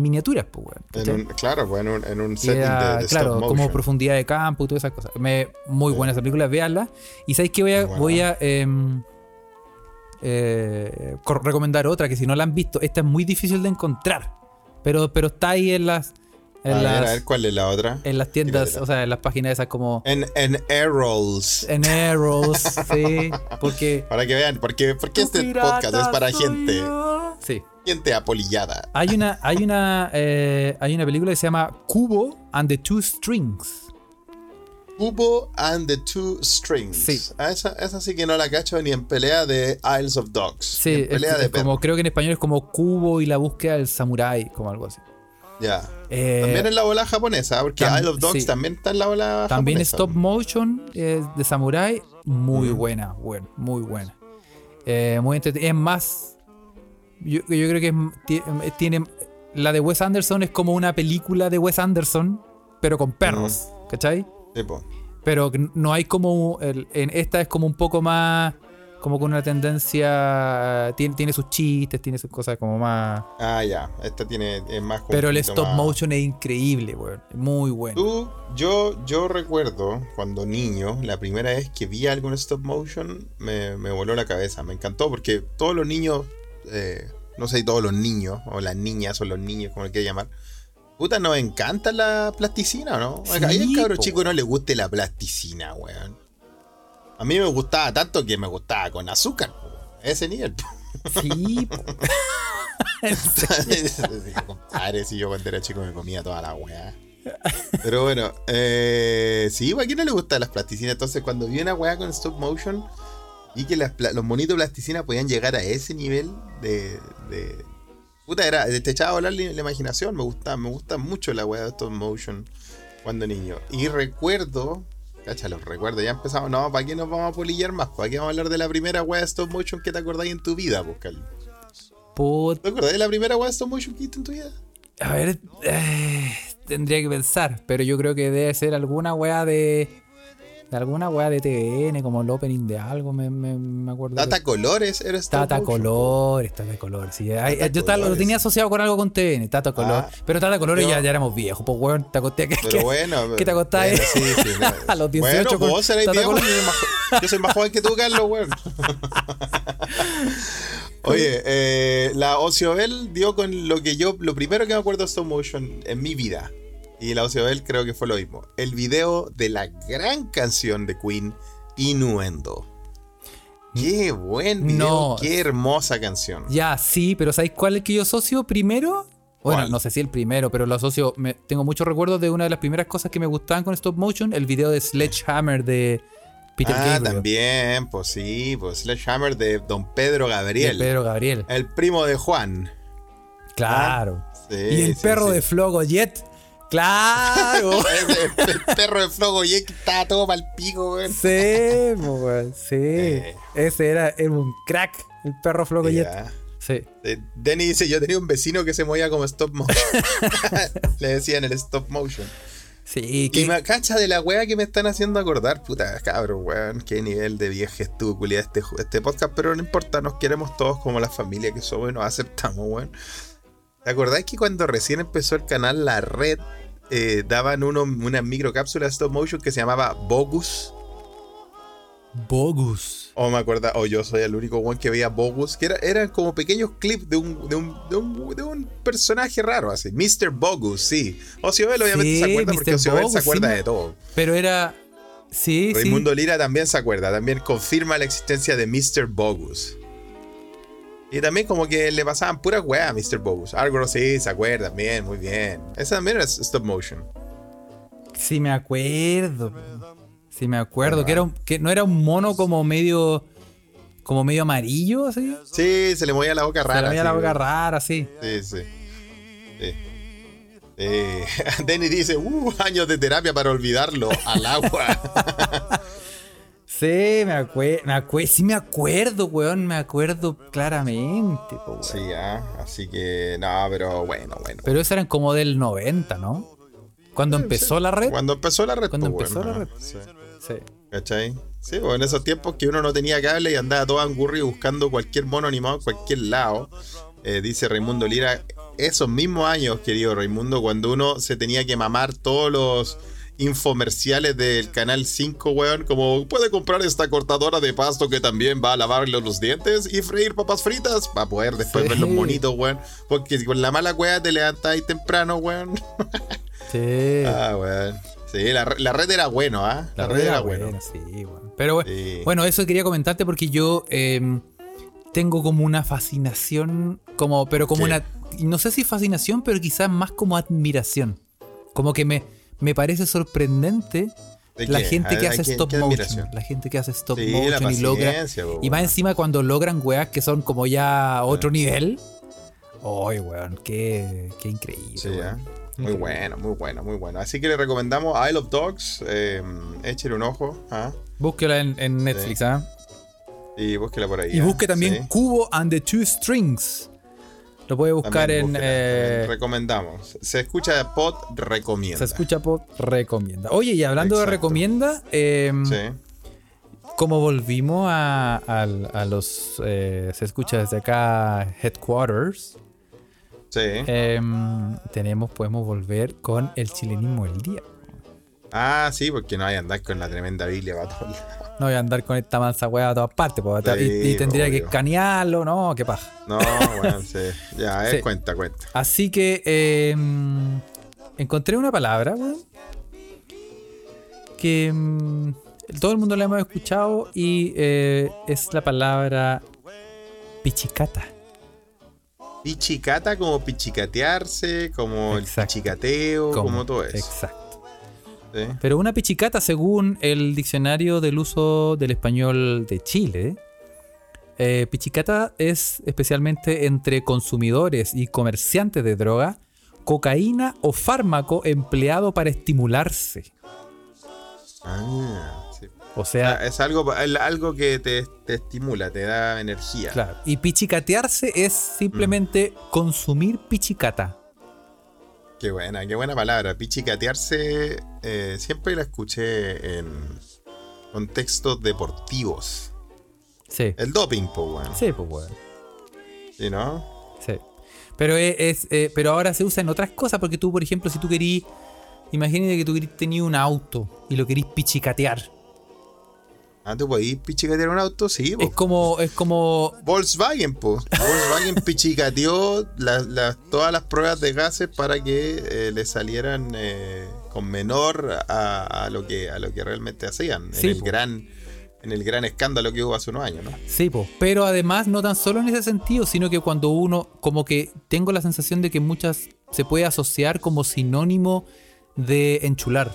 miniaturas, pues, weón. Claro, pues, en un setting de claro, stop motion. Como profundidad de campo y todas esas cosas. Muy buenas películas, véanlas. Y sabéis que voy a recomendar otra que si no la han visto, esta es muy difícil de encontrar. Pero está ahí en las... A ver, ¿cuál es la otra? En las tiendas, o sea, en las páginas esas como... En Errols. En Errols, sí. Porque... Para que vean, porque este podcast es para gente. Yo. Sí. Gente apolillada. Hay una película que se llama Kubo and the Two Strings. Kubo and the Two Strings. Sí. Esa sí que no la cacho ni en pelea de Isle of Dogs. Sí, en pelea de como, creo que en español es como Kubo y la búsqueda del samurái, como algo así. Ya. También en la bola japonesa, porque Isle of Dogs también está en la bola japonesa. También stop motion de samurái, muy buena, muy buena. Muy entretenida. Es más, yo creo que tiene la de Wes Anderson es como una película de Wes Anderson, pero con perros, ¿cachai? Tipo. Pero no hay como en esta es como un poco más como con una tendencia, tiene sus chistes, tiene sus cosas como más... Ah, ya, esta tiene es más... Pero el stop motion es increíble, güey, muy bueno. Yo recuerdo cuando niño, la primera vez que vi algo en stop motion, me voló la cabeza, me encantó, porque todos los niños, no sé si todos los niños, o las niñas, o los niños, como le quieras llamar, puta, nos encanta la plasticina, ¿no? Sí, hay un cabro chico que no le guste la plasticina, güey. A mí me gustaba tanto que me gustaba con azúcar, ese nivel. Sí, si yo cuando era chico me comía toda la weá. Pero bueno, sí, ¿a quién no le gustan las plasticinas? Entonces cuando vi una weá con stop motion y que los monitos plasticinas podían llegar a ese nivel de puta, era te echaba a volar la imaginación. Me gusta mucho la weá de stop motion cuando niño. Y recuerdo... Cacha, los recuerdos, ya empezamos. No, ¿para qué nos vamos a polillar más? ¿Para qué vamos a hablar de la primera wea de stop motion que te acordáis en tu vida, pues, Carlos? ¿Te acordáis de la primera wea de stop motion que hiciste en tu vida? A ver, tendría que pensar, pero yo creo que debe ser alguna wea de alguna wea de TVN, como el opening de algo, me acuerdo. Tata Colores, eres Tata Colores, sí. Yo estaba, lo tenía asociado con algo con TVN, Tata Colores. Pero Tata Colores ya éramos viejos, pues, weón, te acosté ¿qué te acostás? Bueno, sí, a los 18. Bueno, vos seréis viejo, yo soy más joven que tú, Carlos, weón. Oye, la Ociobel dio con lo que yo, lo primero que me acuerdo de stop motion en mi vida. Y la Ociobel creo que fue lo mismo. El video de la gran canción de Queen, Innuendo. Qué buen video, qué hermosa canción. Ya, sí, pero ¿sabéis cuál es que yo asocio primero? ¿Cuál? Bueno, no sé si el primero, pero lo asocio. Tengo muchos recuerdos de una de las primeras cosas que me gustaban con stop motion, el video de Sledgehammer de Peter Gabriel. También, pues sí, pues Sledgehammer de Don Pedro Gabriel. De Pedro Gabriel. El primo de Juan. Claro. Ah, sí, y el perro de Flo Goyet. Claro, el perro de Flo Goyet estaba todo mal pico, güey. Sí, güey, sí. Ese era un crack, el perro Flo Goyet. Sí. Denny dice: yo tenía un vecino que se movía como stop motion. Le decían el stop motion. Sí, y me cacha de la wea que me están haciendo acordar. Puta, cabrón, weón. Qué nivel de viaje estúpula este podcast. Pero no importa, nos queremos todos como la familia que somos y nos aceptamos, weón. ¿Te acordás que cuando recién empezó el canal La Red daban unas microcápsulas stop motion que se llamaba Bogus? Bogus. O me acuerdo, o yo soy el único one que veía Bogus, que eran como pequeños clips de un personaje raro así. Mr. Bogus, sí. Ociobel obviamente se acuerda porque Ociobel se acuerda de todo. Pero era... Sí, Raimundo Lira también se acuerda, también confirma la existencia de Mr. Bogus. Y también como que le pasaban pura weá a Mr. Bogus. Argoro sí, se acuerda, bien, muy bien. Esa también era stop motion. Sí me acuerdo. Sí me acuerdo, uh-huh. que no era un mono como medio amarillo, así. Sí, se le movía la boca rara. Se le movía la boca rara, sí. Sí. Denny dice, años de terapia para olvidarlo al agua. Sí, me acuerdo, weón, me acuerdo claramente. Po, weón. Sí, así que, no, pero bueno. Pero esos eran como del 90, ¿no? Cuando empezó la red. Sí. ¿Cachai? Sí, pues en esos tiempos que uno no tenía cable y andaba todo angurrio buscando cualquier mono animado en cualquier lado. Dice Raimundo Lira, esos mismos años, querido Raimundo, cuando uno se tenía que mamar todos los infomerciales del canal 5, weón, como puede comprar esta cortadora de pasto que también va a lavarle los dientes y freír papas fritas para poder después ver los monitos, weón, porque con la mala weá te levantas ahí temprano, weón. Sí. Weón. Sí, la red era bueno, ¿ah? ¿Eh? La red era bueno. Sí, weón. Pero bueno, Bueno, eso quería comentarte porque yo tengo como una fascinación, una, no sé si fascinación, pero quizás más como admiración. Como que me parece sorprendente la gente que hace stop motion. La gente que hace stop motion y logra. Y más encima cuando logran weas que son como ya otro nivel. ¡Ay, weón! ¡Qué increíble! Sí, weón. Muy bueno, muy bueno, muy bueno. Así que le recomendamos Isle of Dogs. Échale un ojo. Búsquela en Netflix, ¿ah? Y búsquela por ahí. Y busque también Kubo and the Two Strings. Lo puede buscar en... recomendamos. Se escucha Pod Recomienda. Oye, y hablando de Recomienda, como volvimos a los... se escucha desde acá Headquarters. Sí. Podemos volver con el chilenismo del día. Ah, sí, porque no hay andar con la tremenda Biblia para todos lados. No voy a andar con esta mansa hueá a todas partes, y tendría que escanearlo, ¿no? Qué paja. No, bueno, sí. Ya, cuenta. Así que encontré una palabra, weón, que todo el mundo la hemos escuchado y es la palabra pichicata. Pichicata, como pichicatearse, como el pichicateo, como todo eso. Exacto. Sí. Pero una pichicata, según el diccionario del uso del español de Chile, pichicata es especialmente entre consumidores y comerciantes de droga, cocaína o fármaco empleado para estimularse. Sí. O sea, es algo que te estimula, te da energía. Claro. Y pichicatearse es simplemente consumir pichicata. Qué buena palabra. Pichicatearse, siempre la escuché en contextos deportivos. Sí. El doping, pues, bueno. Sí, pues, bueno. ¿Y no? Sí. Pero pero ahora se usa en otras cosas porque tú, por ejemplo, si tú querís, imagínate que tú querís tener un auto y lo querís pichicatear. Ah, ¿tú podés pichicatear un auto? Sí, po. Es como... Volkswagen, po. Volkswagen pichicateó todas las pruebas de gases para que le salieran con menor a lo que realmente hacían. Sí, en el gran escándalo que hubo hace unos años, ¿no? Sí, po. Pero además, no tan solo en ese sentido, sino que cuando uno... Como que tengo la sensación de que muchas se puede asociar como sinónimo de enchular.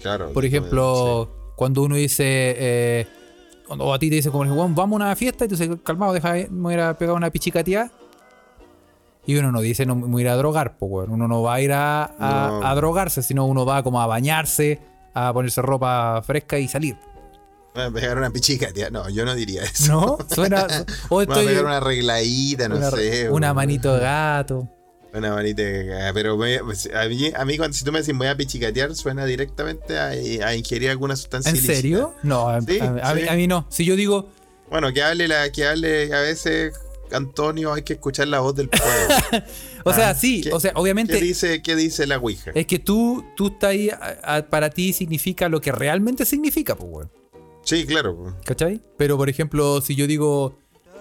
Claro, por ejemplo, cuando uno dice o a ti te dice como vamos a una fiesta y tú dices calmado, déjame ir a pegar una pichicateada. Y uno no dice no me voy a ir a drogar, pues, bueno. Uno no va a ir a drogarse, sino uno va como a bañarse, a ponerse ropa fresca y salir. Voy a pegar una pichicateada. No, yo no diría eso. No, suena voy a pegar una arregladita, no sé. Una manito de gato. Una manita de cagada, pero a mí cuando si tú me decís voy a pichicatear, suena directamente a ingerir alguna sustancia ilícita. ¿En serio? No, sí, a mí no. Si yo digo... Bueno, que hable a veces Antonio, hay que escuchar la voz del pueblo. O sea, sí, o sea, obviamente. ¿Qué dice la Ouija? Es que tú estás ahí, para ti significa lo que realmente significa, pues, weón. Sí, claro, pues. ¿Cachai? Pero, por ejemplo, si yo digo,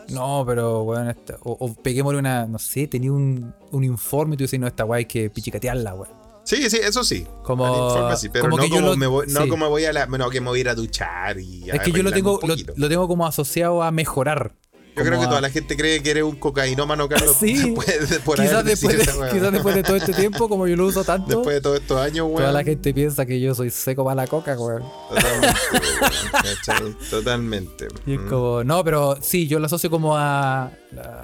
no, pero, weón, esta, o peguémosle una, no sé, tenía un informe y tú dices, no, esta weá hay que pichicatearla, weón. Sí, sí, eso sí. Como, informe, sí, pero como no, que como me voy, no, sí, como voy a la, no, que me voy a ir a duchar y es que yo lo tengo como asociado a mejorar. Yo creo que toda la gente cree que eres un cocainómano, Carlos. Sí, quizás después de todo este tiempo, como yo lo uso tanto. Después de todos estos años, güey. Toda la gente piensa que yo soy seco para la coca, güey. Totalmente. Totalmente. Y es como, no, pero sí, yo lo asocio como a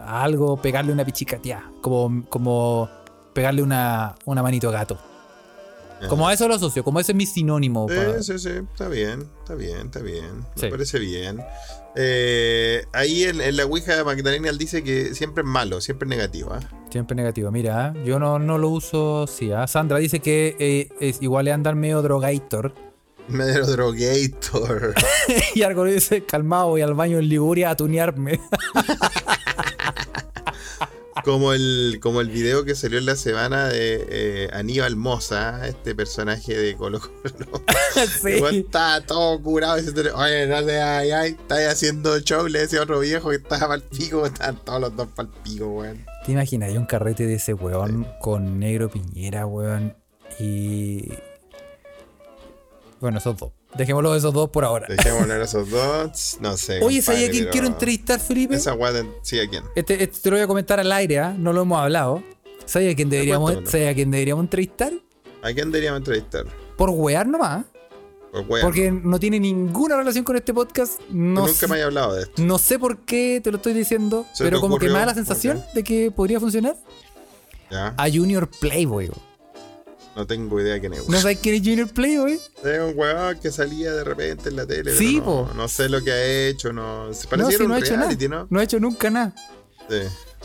algo, pegarle una pichicateada. Como pegarle una manito a gato. Ajá. Como a eso lo asocio, como ese es mi sinónimo. Para... Sí, está bien. Me parece bien. Ahí en la Ouija Magdalena dice que siempre es malo, siempre es negativo, ¿eh? Siempre es negativo, mira, ¿eh? Yo no lo uso, sí, ¿eh? Sandra dice que es igual es andar medio drogator. Medio drogator. Y algo dice, calmado, voy al baño en Liguria a tunearme. Como el video que salió en la semana de Aníbal Moza, este personaje de Colo Colo. Sí. Está todo curado. Oye, no le ay, está ahí haciendo show, le decía otro viejo que estaba pa'l pico. Estaban todos los dos pa'l pico, weón. ¿Te imaginas? Hay un carrete de ese weón, sí, con Negro Piñera, weón. Y... bueno, esos dos. Dejémoslo esos dos por ahora. Dejémoslo esos dos. No sé. Oye, ¿sabía a quién quiero entrevistar, Felipe? Esa guada. Sí, ¿a quién? Este te lo voy a comentar al aire, ¿eh? No lo hemos hablado. ¿Sabía a quién deberíamos entrevistar? ¿A quién deberíamos entrevistar? Por wear nomás. Por wear. Porque no tiene ninguna relación con este podcast. No nunca sé, me haya hablado de esto. No sé por qué te lo estoy diciendo. Pero como que me da la sensación de que podría funcionar. Ya. A Junior Playboy. No tengo idea quién es. ¿No sabes quién es Junior Playboy? Es un weón que salía de repente en la tele. Sí, pero no sé lo que ha hecho. No, se parecía no, si no un reality, ¿no? No ha hecho nunca nada. Sí.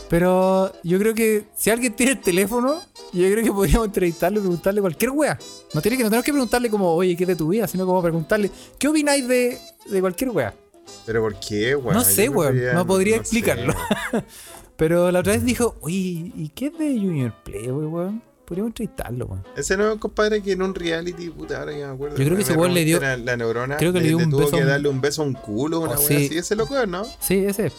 Pero yo creo que si alguien tiene el teléfono, yo creo que podríamos entrevistarle y preguntarle cualquier wea. No tenemos que preguntarle como, oye, ¿qué es de tu vida? Sino como preguntarle, ¿qué opináis de cualquier wea? ¿Pero por qué, weón? No sé, weón. No podría explicarlo. Sé. Pero la otra vez dijo, oye, ¿y qué es de Junior Playboy, weón? Podríamos entrevistarlo, weón. Ese nuevo compadre que en un reality, puta, ahora ya me acuerdo. Yo creo que ese weón le dio la neurona. Creo que le dio un beso. Tuvo que darle un beso a un culo, una weón así. Ese loco es, ¿no? Sí, ese.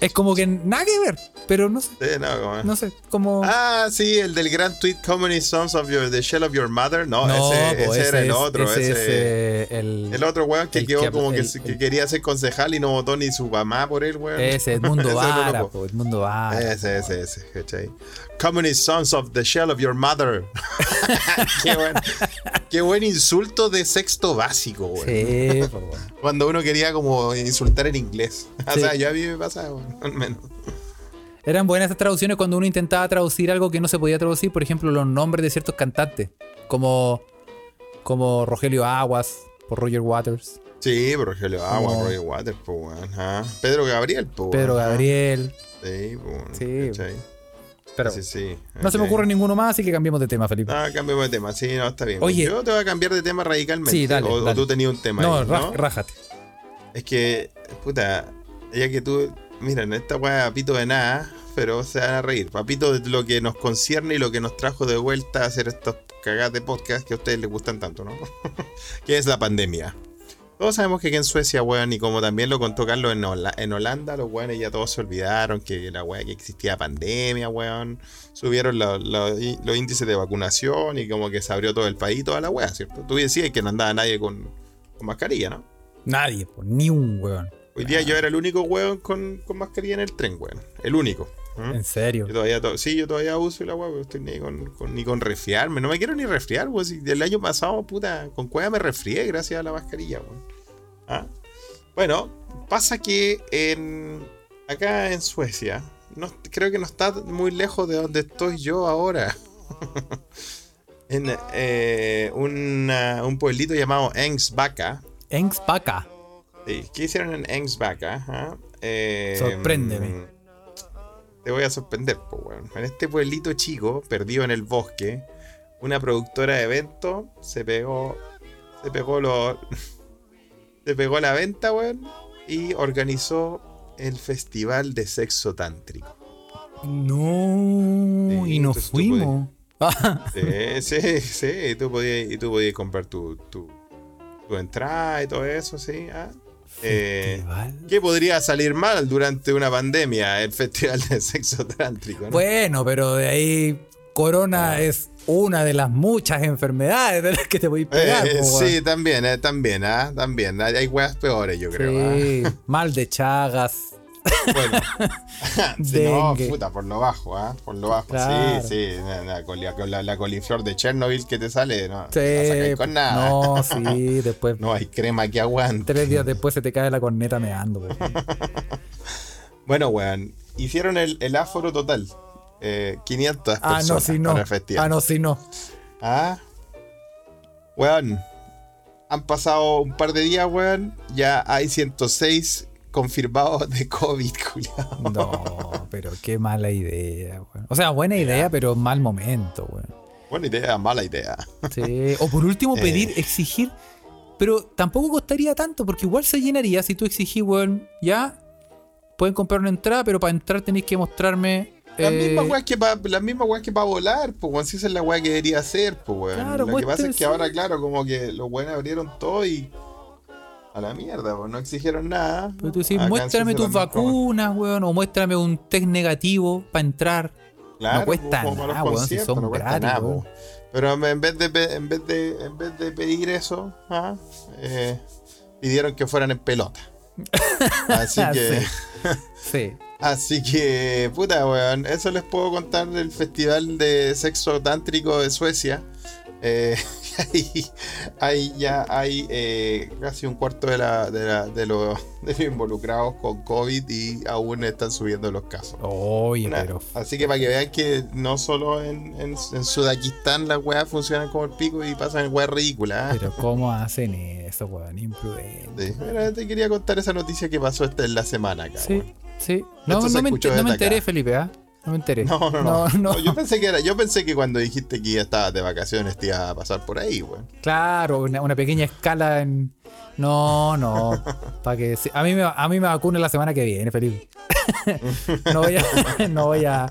Es como que nada que ver, pero no sé. Sí, no, como... no sé, como... ah, sí, el del gran tweet, How many sons of the shell of your mother. No, no ese era el otro. El otro weón que quedó como que quería ser concejal y no votó ni su mamá por él, weón. Ese, Edmundo Vara, Edmundo Vara. Ese, ¿cachai? How many sons of the shell of your mother. Qué buen insulto de sexto básico, weón. Sí, por favor. Cuando uno quería como insultar en inglés. O sea, yo a mí me pasaba, bueno, al menos. Eran buenas esas traducciones cuando uno intentaba traducir algo que no se podía traducir. Por ejemplo, los nombres de ciertos cantantes. Como Rogelio Aguas por Roger Waters. Sí, por Rogelio Aguas, como... Roger Waters, pues, bueno. Ajá. Pedro Gabriel, pues. Pedro Gabriel. Sí, pues, bueno. Sí, ¿cachai? Pero sí. No okay. Se me ocurre ninguno más, así que cambiemos de tema, Felipe. Ah, cambiemos de tema, sí, no, está bien. Oye, yo te voy a cambiar de tema radicalmente. Sí, dale, o tú tenías un tema. No, ahí, ¿no? Rájate. Es que, puta, ya que tú... mira, en esta weá, papito de nada, pero se van a reír. Papito de lo que nos concierne y lo que nos trajo de vuelta a hacer estos cagadas de podcast que a ustedes les gustan tanto, ¿no? Que es la pandemia. Todos sabemos que aquí en Suecia, weón, y como también lo contó Carlos en Holanda, los weones ya todos se olvidaron que la weá que existía pandemia, weón. Subieron los índices de vacunación y como que se abrió todo el país, toda la weá, ¿cierto? Tú decías que no andaba nadie con mascarilla, ¿no? Nadie, pues, ni un weón. Hoy día yo era el único weón con mascarilla en el tren, weón. El único. ¿En serio? Yo todavía yo todavía uso la weá, pero estoy ni con resfriarme. No me quiero ni resfriar, weón. Si el año pasado, puta, con cueva me resfrié gracias a la mascarilla, weón. ¿Ah? Bueno, pasa que acá en Suecia, creo que no está muy lejos de donde estoy yo ahora. En un pueblito llamado Ängsbacka. ¿Ängsbacka? Sí, ¿qué hicieron en Ängsbacka? Sorpréndeme. Te voy a sorprender, pues, weón. En este pueblito chico, perdido en el bosque, una productora de eventos se pegó la venta, weón, y organizó el festival de sexo tántrico. No, y nos fuimos. Sí, tú podías comprar tu entrada y todo eso, sí. ¿Ah? ¿Qué podría salir mal durante una pandemia? El festival de sexo tántrico, ¿no? Bueno, pero de ahí corona es una de las muchas enfermedades de las que te voy a pegar. Sí, también. Hay weas peores, yo creo. Sí, mal de Chagas. Bueno, sí, no, puta, por lo bajo, claro. Con la coliflor de Chernobyl que te sale, no, sí, no sacáis con nada. No, sí, después. No hay crema que aguante. 3 días después se te cae la corneta meando, bebé. Bueno, weón, hicieron el aforo total, 500 personas para festear. Ah, weón, han pasado un par de días, weón, ya hay 106 confirmados de COVID, culiao. No, pero qué mala idea, weón. O sea, buena idea, pero mal momento, weón. Buena idea, mala idea. Sí. O por último, exigir. Pero tampoco costaría tanto, porque igual se llenaría si tú exigís, weón, ya pueden comprar una entrada, pero para entrar tenéis que mostrarme. Las mismas weas que para volar, pues, weón. Si esa es la wea que debería hacer, pues, weón. Claro, lo que pasa es que ahora, claro, como que los weones abrieron todo y a la mierda, pues no exigieron nada. Pero tú decís, muéstrame tus vacunas, weón, o muéstrame un test negativo para entrar. Claro, no cuesta nada, weón, si son gratis. Pero en vez de pedir eso, pidieron que fueran en pelota. Así que... sí. Así que, puta, weón, eso les puedo contar del Festival de Sexo Tántrico de Suecia. Hay casi un cuarto de los involucrados con COVID y aún están subiendo los casos. Oye, pero... Así que para que vean que no solo en Sudakistán las weas funcionan como el pico y pasan weas ridículas. Pero ¿cómo hacen eso, weón? Imprudente. Sí, mira, te quería contar esa noticia que pasó en la semana acá. Sí, weón. Sí. No me enteré, Felipe, ¿ah? ¿Eh? No me enteré. No. Yo pensé que cuando dijiste que ya estabas de vacaciones te ibas a pasar por ahí, güey. Claro, una pequeña escala en... No. Para que a mí me vacunen la semana que viene, Felipe. No voy a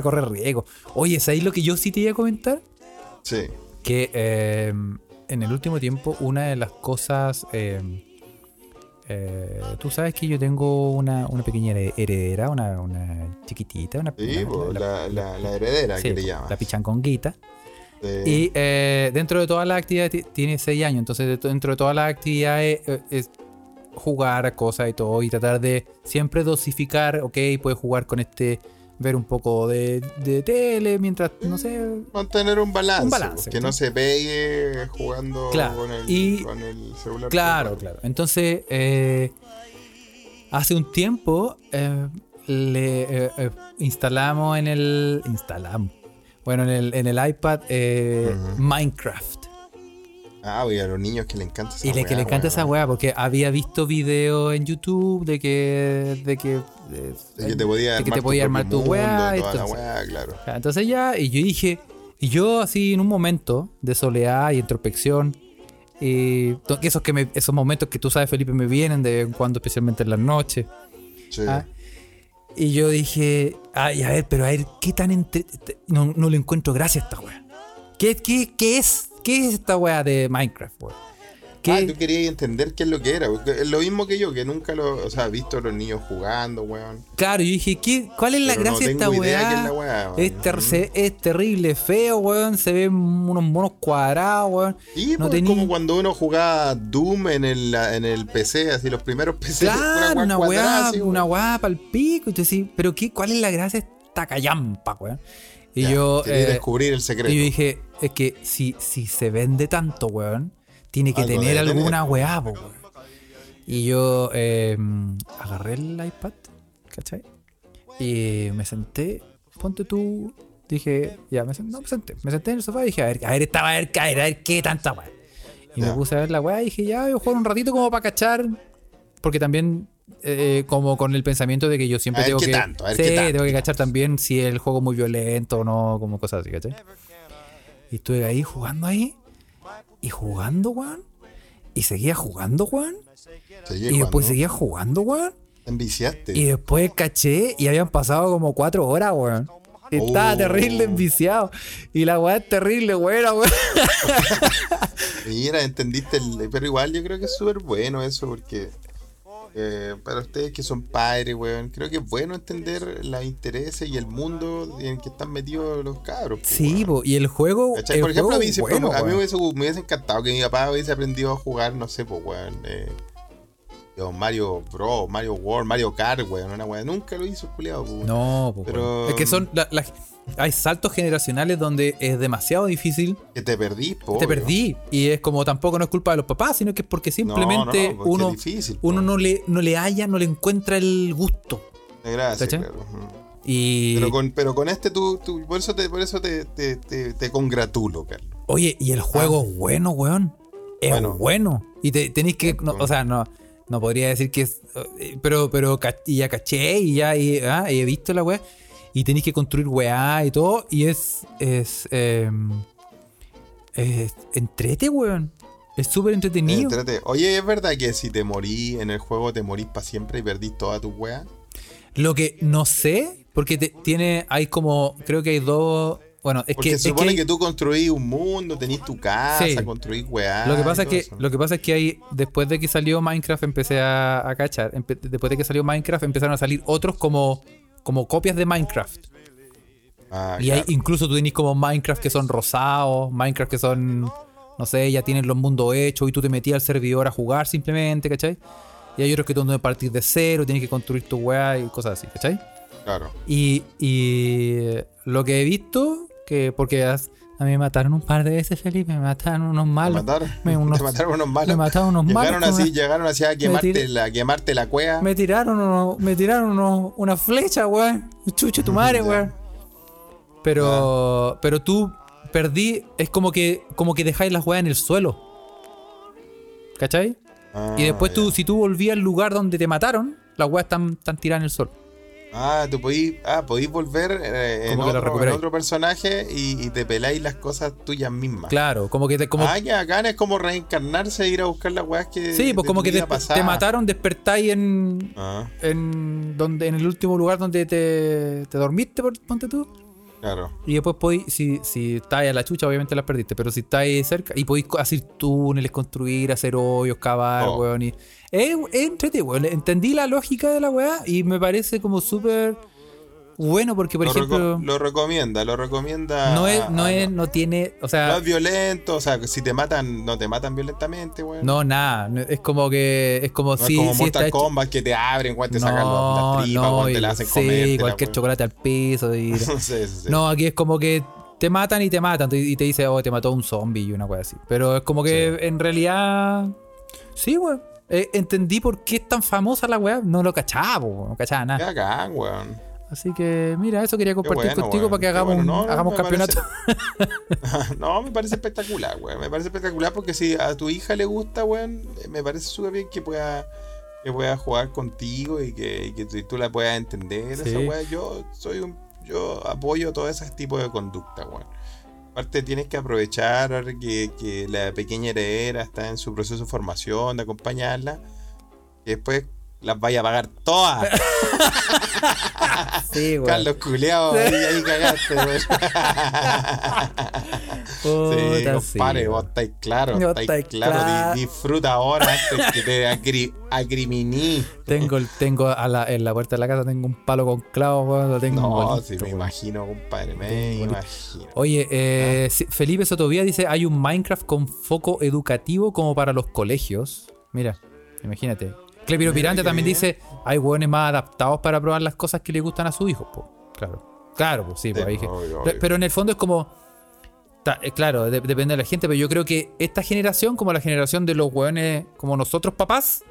correr riesgo. Oye, ¿sabes lo que yo sí te iba a comentar? Sí. Que en el último tiempo una de las cosas... tú sabes que yo tengo una pequeña heredera, una chiquitita, una... Sí, la heredera, sí, que le llaman. La pichanconguita. Sí. Y dentro de todas las actividades, tiene 6 años, entonces dentro de todas las actividades es jugar a cosas y todo, y tratar de siempre dosificar, ok, puedes jugar con este... ver un poco de tele mientras, no sé... Mantener un balance que no se pegue jugando, claro, con el celular. Claro. Entonces, hace un tiempo le instalamos en el iPad Minecraft. Ah, oye, a los niños que le encanta esa hueá. Y que le encanta esa hueá, porque había visto videos en YouTube de que te podía armar tu hueá. Claro. Entonces ya, y yo dije, y yo así en un momento de soledad y introspección, y esos momentos que tú sabes, Felipe, me vienen de vez en cuando, especialmente en las noches. Sí. ¿Ah? Y yo dije, ay, a ver, pero a ver, ¿qué tan no le encuentro gracia a esta hueá? ¿Qué es? ¿Qué es esta weá de Minecraft, weón? Tú querías entender qué es lo que era. Es lo mismo que yo, que nunca he visto a los niños jugando, weón. Claro, yo dije, ¿cuál es la gracia de esta weá? Es la weá, weón. Es terrible, feo, weón. Se ven unos monos cuadrados, weón. Sí, no, pues, como cuando uno jugaba Doom en el PC, así los primeros PC. Claro, una weá para el pico. Y tú decís, pero ¿cuál es la gracia de esta callampa, weón? Y ya, yo descubrir el secreto. Y yo dije, es que si se vende tanto, weón, tiene que tener alguna weá, po, weón. Y yo agarré el iPad, ¿cachai? Y me senté, ponte tú, dije, ya, me senté en el sofá y dije, a ver qué tanta weá. Y me puse a ver la weá y dije, ya, voy a jugar un ratito como para cachar, porque también... como con el pensamiento de que yo siempre tengo que cachar también si el juego es muy violento o no, como cosas así, ¿cachai? Y estuve ahí jugando, weón. Y seguía jugando, weón. Y después seguía jugando, weón. Te enviciaste. Y después caché y habían pasado como 4 horas, weón. Estaba terrible enviciado. Y la weá es terrible, buena, weón. Mira, entendiste. Pero igual yo creo que es súper bueno eso, porque para ustedes que son padres, weón, creo que es bueno entender los intereses y el mundo en el que están metidos los cabros. Sí, po, y el juego. El por ejemplo, juego dice, bueno, a mí me hubiese encantado que mi papá hubiese aprendido a jugar, no sé, pues, weón. Mario Bros, Mario World, Mario Kart, weón, una weón. Nunca lo hizo, culiado, weón. No, po, pero weón. Es que son hay saltos generacionales donde es demasiado difícil. Que te perdí, po. Te perdí. Y es como tampoco no es culpa de los papás, sino que es porque simplemente no, uno, es difícil, uno no le halla, no le encuentra el gusto. Gracias, claro. Y... Pero con este tú por eso te congratulo, Carlos. Oye, y el juego es bueno, weón. Es bueno. Y tenés que. No, o sea, no podría decir que es. Pero ya caché y he visto la weá. Y tenéis que construir weá y todo. Y es entrete, weón. Es súper entretenido. Oye, ¿es verdad que si te morís en el juego, te morís para siempre y perdís toda tu weá? Lo que no sé, porque creo que hay dos. Bueno, se supone que tú construís un mundo, tenés tu casa, sí. Construís weá. Lo que pasa es que hay, después de que salió Minecraft, empecé a cachar. Después de que salió Minecraft, empezaron a salir otros como copias de Minecraft. Ah, y claro. Hay, incluso tú tenés como Minecraft que son rosados, Minecraft que son, no sé, ya tienen los mundos hechos y tú te metías al servidor a jugar simplemente, ¿cachai? Y hay otros que tú no partir de cero, tienes que construir tu weá y cosas así, ¿cachai? Claro. Y lo que he visto... Porque a mí me mataron un par de veces, Felipe. Me mataron unos malos. Me mataron unos malos. Llegaron así a quemarte la cueva. Me tiraron una flecha, weón. Chucho tu madre, weón. Pero tú perdí. Es como que dejáis las weas en el suelo. ¿Cachai? Y después si tú volvías al lugar donde te mataron, las weas están tiradas en el suelo. Ah, tú podís volver en otro personaje y te peláis las cosas tuyas mismas. Claro, como que acá es como reencarnarse e ir a buscar las weas que. Sí, pues como que te mataron, despertáis en el último lugar donde te dormiste, ponte tú. Claro. Y después podís, si estáis a la chucha, obviamente las perdiste, pero si estáis cerca, y podís hacer túneles, construir, hacer hoyos, cavar, weón. Y entrete, weón. Entendí la lógica de la weá y me parece como súper bueno porque, por ejemplo... Lo recomienda... No tiene... O sea, no es violento, o sea, si te matan, no te matan violentamente, weón. No, nada. Es como que... Es como Mortal Kombat hecho... que te abren, weón, te sacan las tripas, weón, te las hacen comer. Sí, cualquier chocolate al piso. Y... sí. No, aquí es como que te matan y te matan. Y te dice, te mató un zombie y una weá así. Pero es como que en realidad... Sí, weón. Entendí por qué es tan famosa la weá. No lo cachaba, weón. No cachaba nada. Qué acá, weón. Así que, mira, eso quería compartir contigo, weón, para que hagamos hagamos campeonato. No, me parece espectacular, weón. Me parece espectacular porque si a tu hija le gusta, weón, me parece súper bien que pueda jugar contigo y que tú la puedas entender. Sí. Esa weá, yo apoyo todo ese tipo de conducta, weón. Aparte tienes que aprovechar que la pequeña heredera está en su proceso de formación, de acompañarla, y después las vaya a pagar todas. Sí, güey. Carlos culeado, ahí cagaste, güey. Sí, compadre, vos estáis claros, disfruta ahora antes que te agriminí. Tengo en la puerta de la casa tengo un palo con clavos, lo tengo. No, bonito, sí, me imagino, compadre, me imagino. Oye, Felipe Sotovía dice, hay un Minecraft con foco educativo como para los colegios. Mira, imagínate. Clepiro Pirante también dice, hay hueones más adaptados para probar las cosas que le gustan a sus hijos, po. Claro, pues sí, po, ahí obvio. Pero en el fondo es como, claro, depende de la gente, pero yo creo que esta generación, como la generación de los hueones como nosotros papás,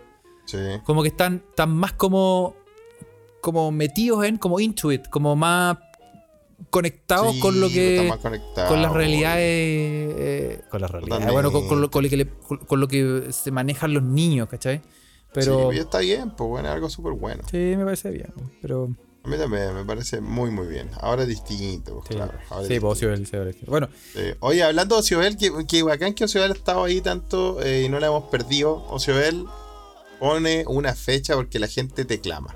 sí, como que están más como metidos como into it, como más conectados, sí, con lo que, con las realidades, con lo que se manejan los niños, ¿cachai? Pero sí, está bien, pues bueno, algo súper bueno. Sí, me parece bien, pero... A mí también me parece muy, muy bien. Ahora es distinto, pues sí, claro. Ahora sí, pues Ocioel. Bueno. Oye, hablando de Ocioel, que bacán que Ocioel ha estado ahí tanto y no la hemos perdido. Ocioel, pone una fecha porque la gente te clama.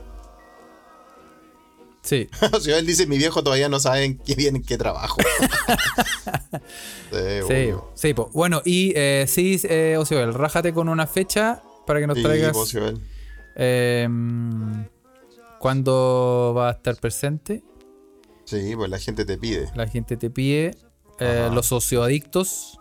Sí. O sea, él dice, mi viejo todavía no sabe en qué viene, en qué trabajo. Sí, po. Bueno, y sí, Ocioel, rájate con una fecha para que nos traigas. ¿Cuándo va a estar presente? Sí, pues la gente te pide. La gente te pide. Los socioadictos.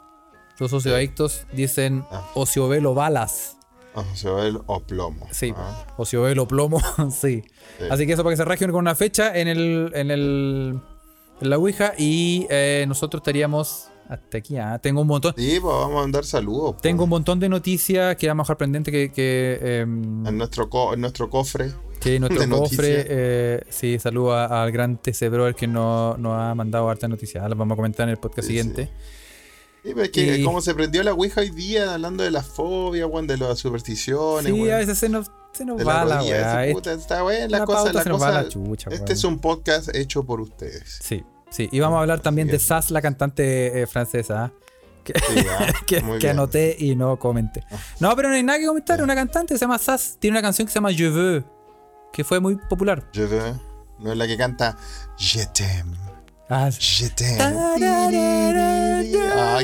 Los socioadictos dicen Ociovelo balas. Ociovelo o plomo. Sí, Ociovelo plomo, sí. Así que eso para que se rajen con una fecha en la Ouija. Y nosotros estaríamos hasta aquí. Tengo un montón. Sí, pues vamos a mandar saludos. Tengo un montón de noticias que vamos a dejar pendiente que en nuestro cofre. Sí, nuestro cofre. Sí, saluda al gran TC Brother que nos ha mandado harta noticia. Las vamos a comentar en el podcast siguiente. Sí, pero es que como se prendió la Ouija hoy día hablando de las fobias, de las supersticiones. Sí, a veces se nos va la weá. Este es un podcast hecho por ustedes. Sí. Y vamos a hablar también de SAS, la cantante francesa. Que anoté y no comenté. No, pero no hay nada que comentar. Una cantante que se llama SAS. Tiene una canción que se llama Je veux, que fue muy popular. Je veux. No es la que canta Je t'aime. Je t'aime.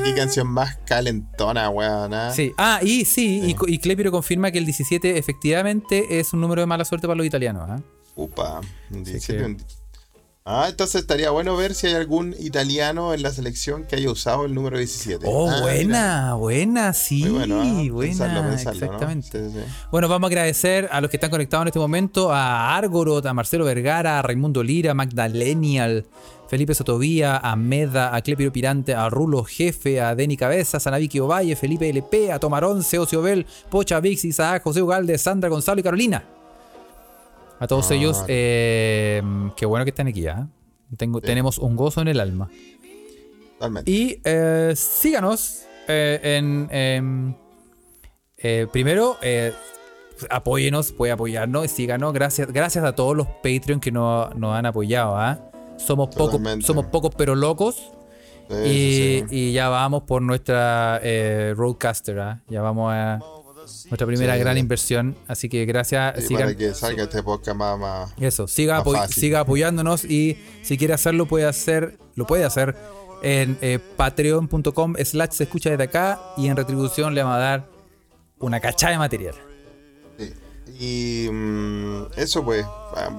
Qué canción más calentona, weón. Sí. Sí. Y Clepiro confirma que el 17 efectivamente es un número de mala suerte para los italianos. Upa. 17. Entonces estaría bueno ver si hay algún italiano en la selección que haya usado el número 17. Oh, buena, sí. Muy bueno, pensarlo, exactamente. ¿No? Sí. Bueno, vamos a agradecer a los que están conectados en este momento, a Argorot, a Marcelo Vergara, a Raimundo Lira, a Magdalenial, Felipe Sotovía, a Meda, a Clepiro Pirante, a Rulo Jefe, a Deni Cabezas, a Naviki Ovalle, Felipe LP, a Tomaronce, Ociobel, Pocha Vix, Isaac, José Ugalde, Sandra, Gonzalo y Carolina. A todos ellos, qué bueno que están aquí, Tenemos un gozo en el alma. Totalmente. Y síganos primero, apóyenos, puede apoyarnos, síganos. Gracias a todos los Patreon que nos han apoyado, Somos pocos pero locos. Y ya vamos por nuestra Roadcaster, Ya vamos a... Nuestra primera gran inversión. Así que gracias. Sigan, para que salga este podcast más eso. Siga apoyándonos. Y si quiere hacerlo, lo puede hacer en patreon.com/se escucha desde acá. Y en retribución le vamos a dar una cachada de material. Y eso pues.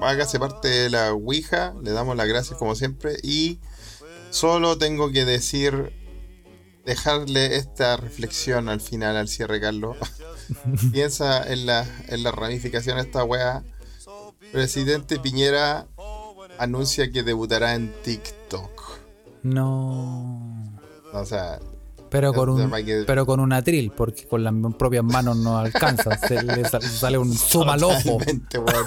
Hágase parte de la Ouija. Le damos las gracias como siempre. Y solo tengo que decir... Dejarle esta reflexión al final, al cierre, Carlos. Piensa en la ramificación de esta weá. Presidente Piñera anuncia que debutará en TikTok. No. O sea. Pero con un atril, porque con las propias manos no alcanza. Se le sale un zoom al ojo. Totalmente, bueno,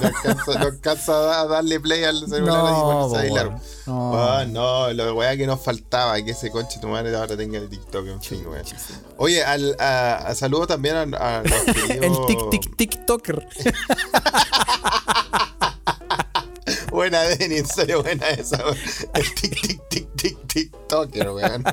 no alcanza a darle play al celular y bueno, lo weá que nos faltaba, que ese conche tu madre ahora tenga el TikTok, en fin, weá. Oye, saludo también a los queridos... El TikToker. Buena, Denny, en serio, buena esa. El TikToker, weón.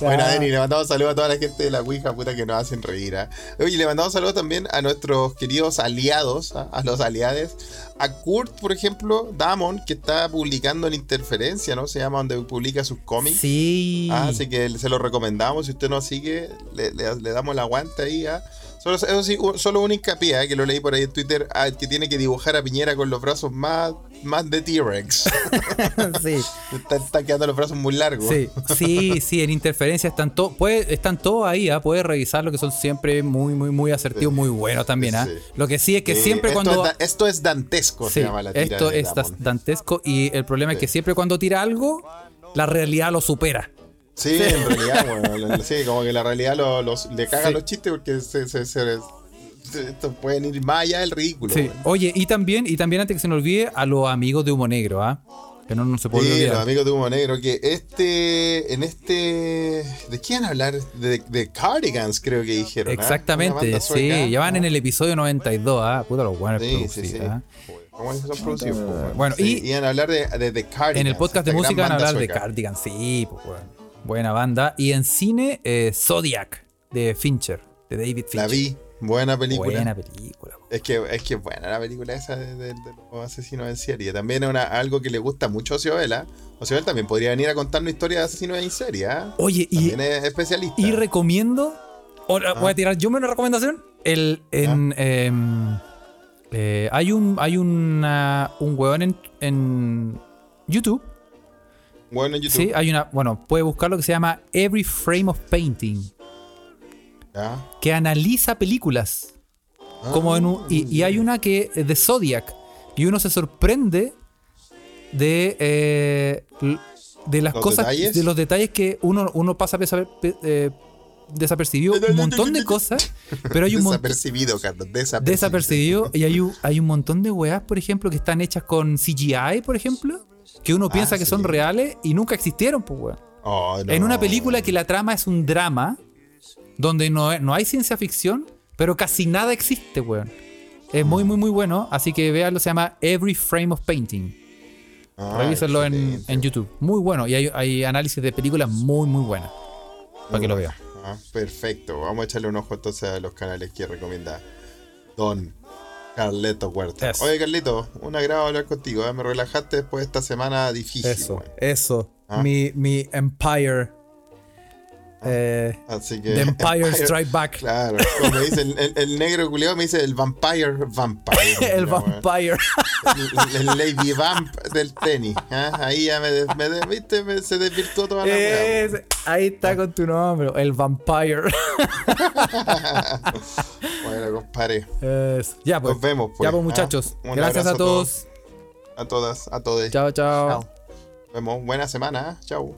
Buena, Denny, le mandamos saludos a toda la gente de la Ouija, puta, que nos hacen reír. Oye, le mandamos saludos también a nuestros queridos aliados, a los aliades. A Kurt, por ejemplo, Damon, que está publicando en Interferencia, ¿no? Se llama donde publica sus cómics. Sí. Así que se lo recomendamos. Si usted no sigue, le damos la aguanta ahí, Eso sí, solo un hincapié, que lo leí por ahí en Twitter, que tiene que dibujar a Piñera con los brazos más de T-Rex. Sí. Están quedando los brazos muy largos. Sí, en Interferencia están todos ahí, puedes revisar, lo que son siempre muy, muy, muy asertivos, muy buenos también, Lo que sí es que siempre esto es dantesco, se llama la tira. Esto es dantesco y el problema es que siempre cuando tira algo, la realidad lo supera. Sí, en realidad, bueno, sí, como que la realidad le caga los chistes porque pueden ir más allá del ridículo. Sí. Oye, y también antes que se nos olvide, a los amigos de Humo Negro, que no se puede olvidar. Sí, los amigos de Humo Negro, que ¿de quién hablar? De Cardigans, creo que dijeron. Exactamente, sueca, ya van en el episodio 92, Puta, los buenos ¿Cómo son producidos? Bueno, y van a hablar de Cardigans. En el podcast de música van a hablar de Cardigans, pues bueno. Buena banda. Y en cine, Zodiac, de Fincher, de David Fincher. La vi, Buena película. Buena película. Es que es buena la película esa de los asesinos en serie. También es algo que le gusta mucho a Ocioel. Ocioel también podría venir a contarnos historias de asesinos en serie. Oye, también es especialista. Y recomiendo. Voy a tirar yo una recomendación. Hay un hueón en YouTube. Bueno, en YouTube. Sí, hay una. Bueno, puede buscarlo, que se llama Every Frame of Painting. ¿Ya? Que analiza películas. Como en un, y hay una que de Zodiac. Y uno se sorprende de las cosas. ¿Detalles? De los detalles que uno pasa desapercibido. Un montón de cosas. Pero hay un desapercibido, Carlos. Desapercibido. Y hay un montón de weas, por ejemplo, que están hechas con CGI, por ejemplo. Que uno piensa que son reales y nunca existieron, pues, weón. Oh, no. En una película que la trama es un drama, donde no hay ciencia ficción, pero casi nada existe, weón. Es muy, muy, muy bueno. Así que véanlo, se llama Every Frame of Painting. Revísenlo en YouTube. Muy bueno. Y hay análisis de películas muy, muy buenas. Para que lo vean. Perfecto. Vamos a echarle un ojo entonces a los canales que recomienda Don Carlitos Huerta. Eso. Oye, Carlito, un agrado hablar contigo. Me relajaste después de esta semana difícil. Eso. Mi empire. Así que The Empire Strike Back. Claro, como me dice el negro culiao, me dice el vampire. El mira, vampire. El Lady Vamp del tenis. Ahí ya se desvirtuó toda la weá. Ahí está con tu nombre, el vampire. Bueno, compadre. Ya, pues. Nos vemos, pues. Ya, pues, muchachos. Gracias a todos. A todas, a todes. Chao. Nos vemos. Buena semana. Chao.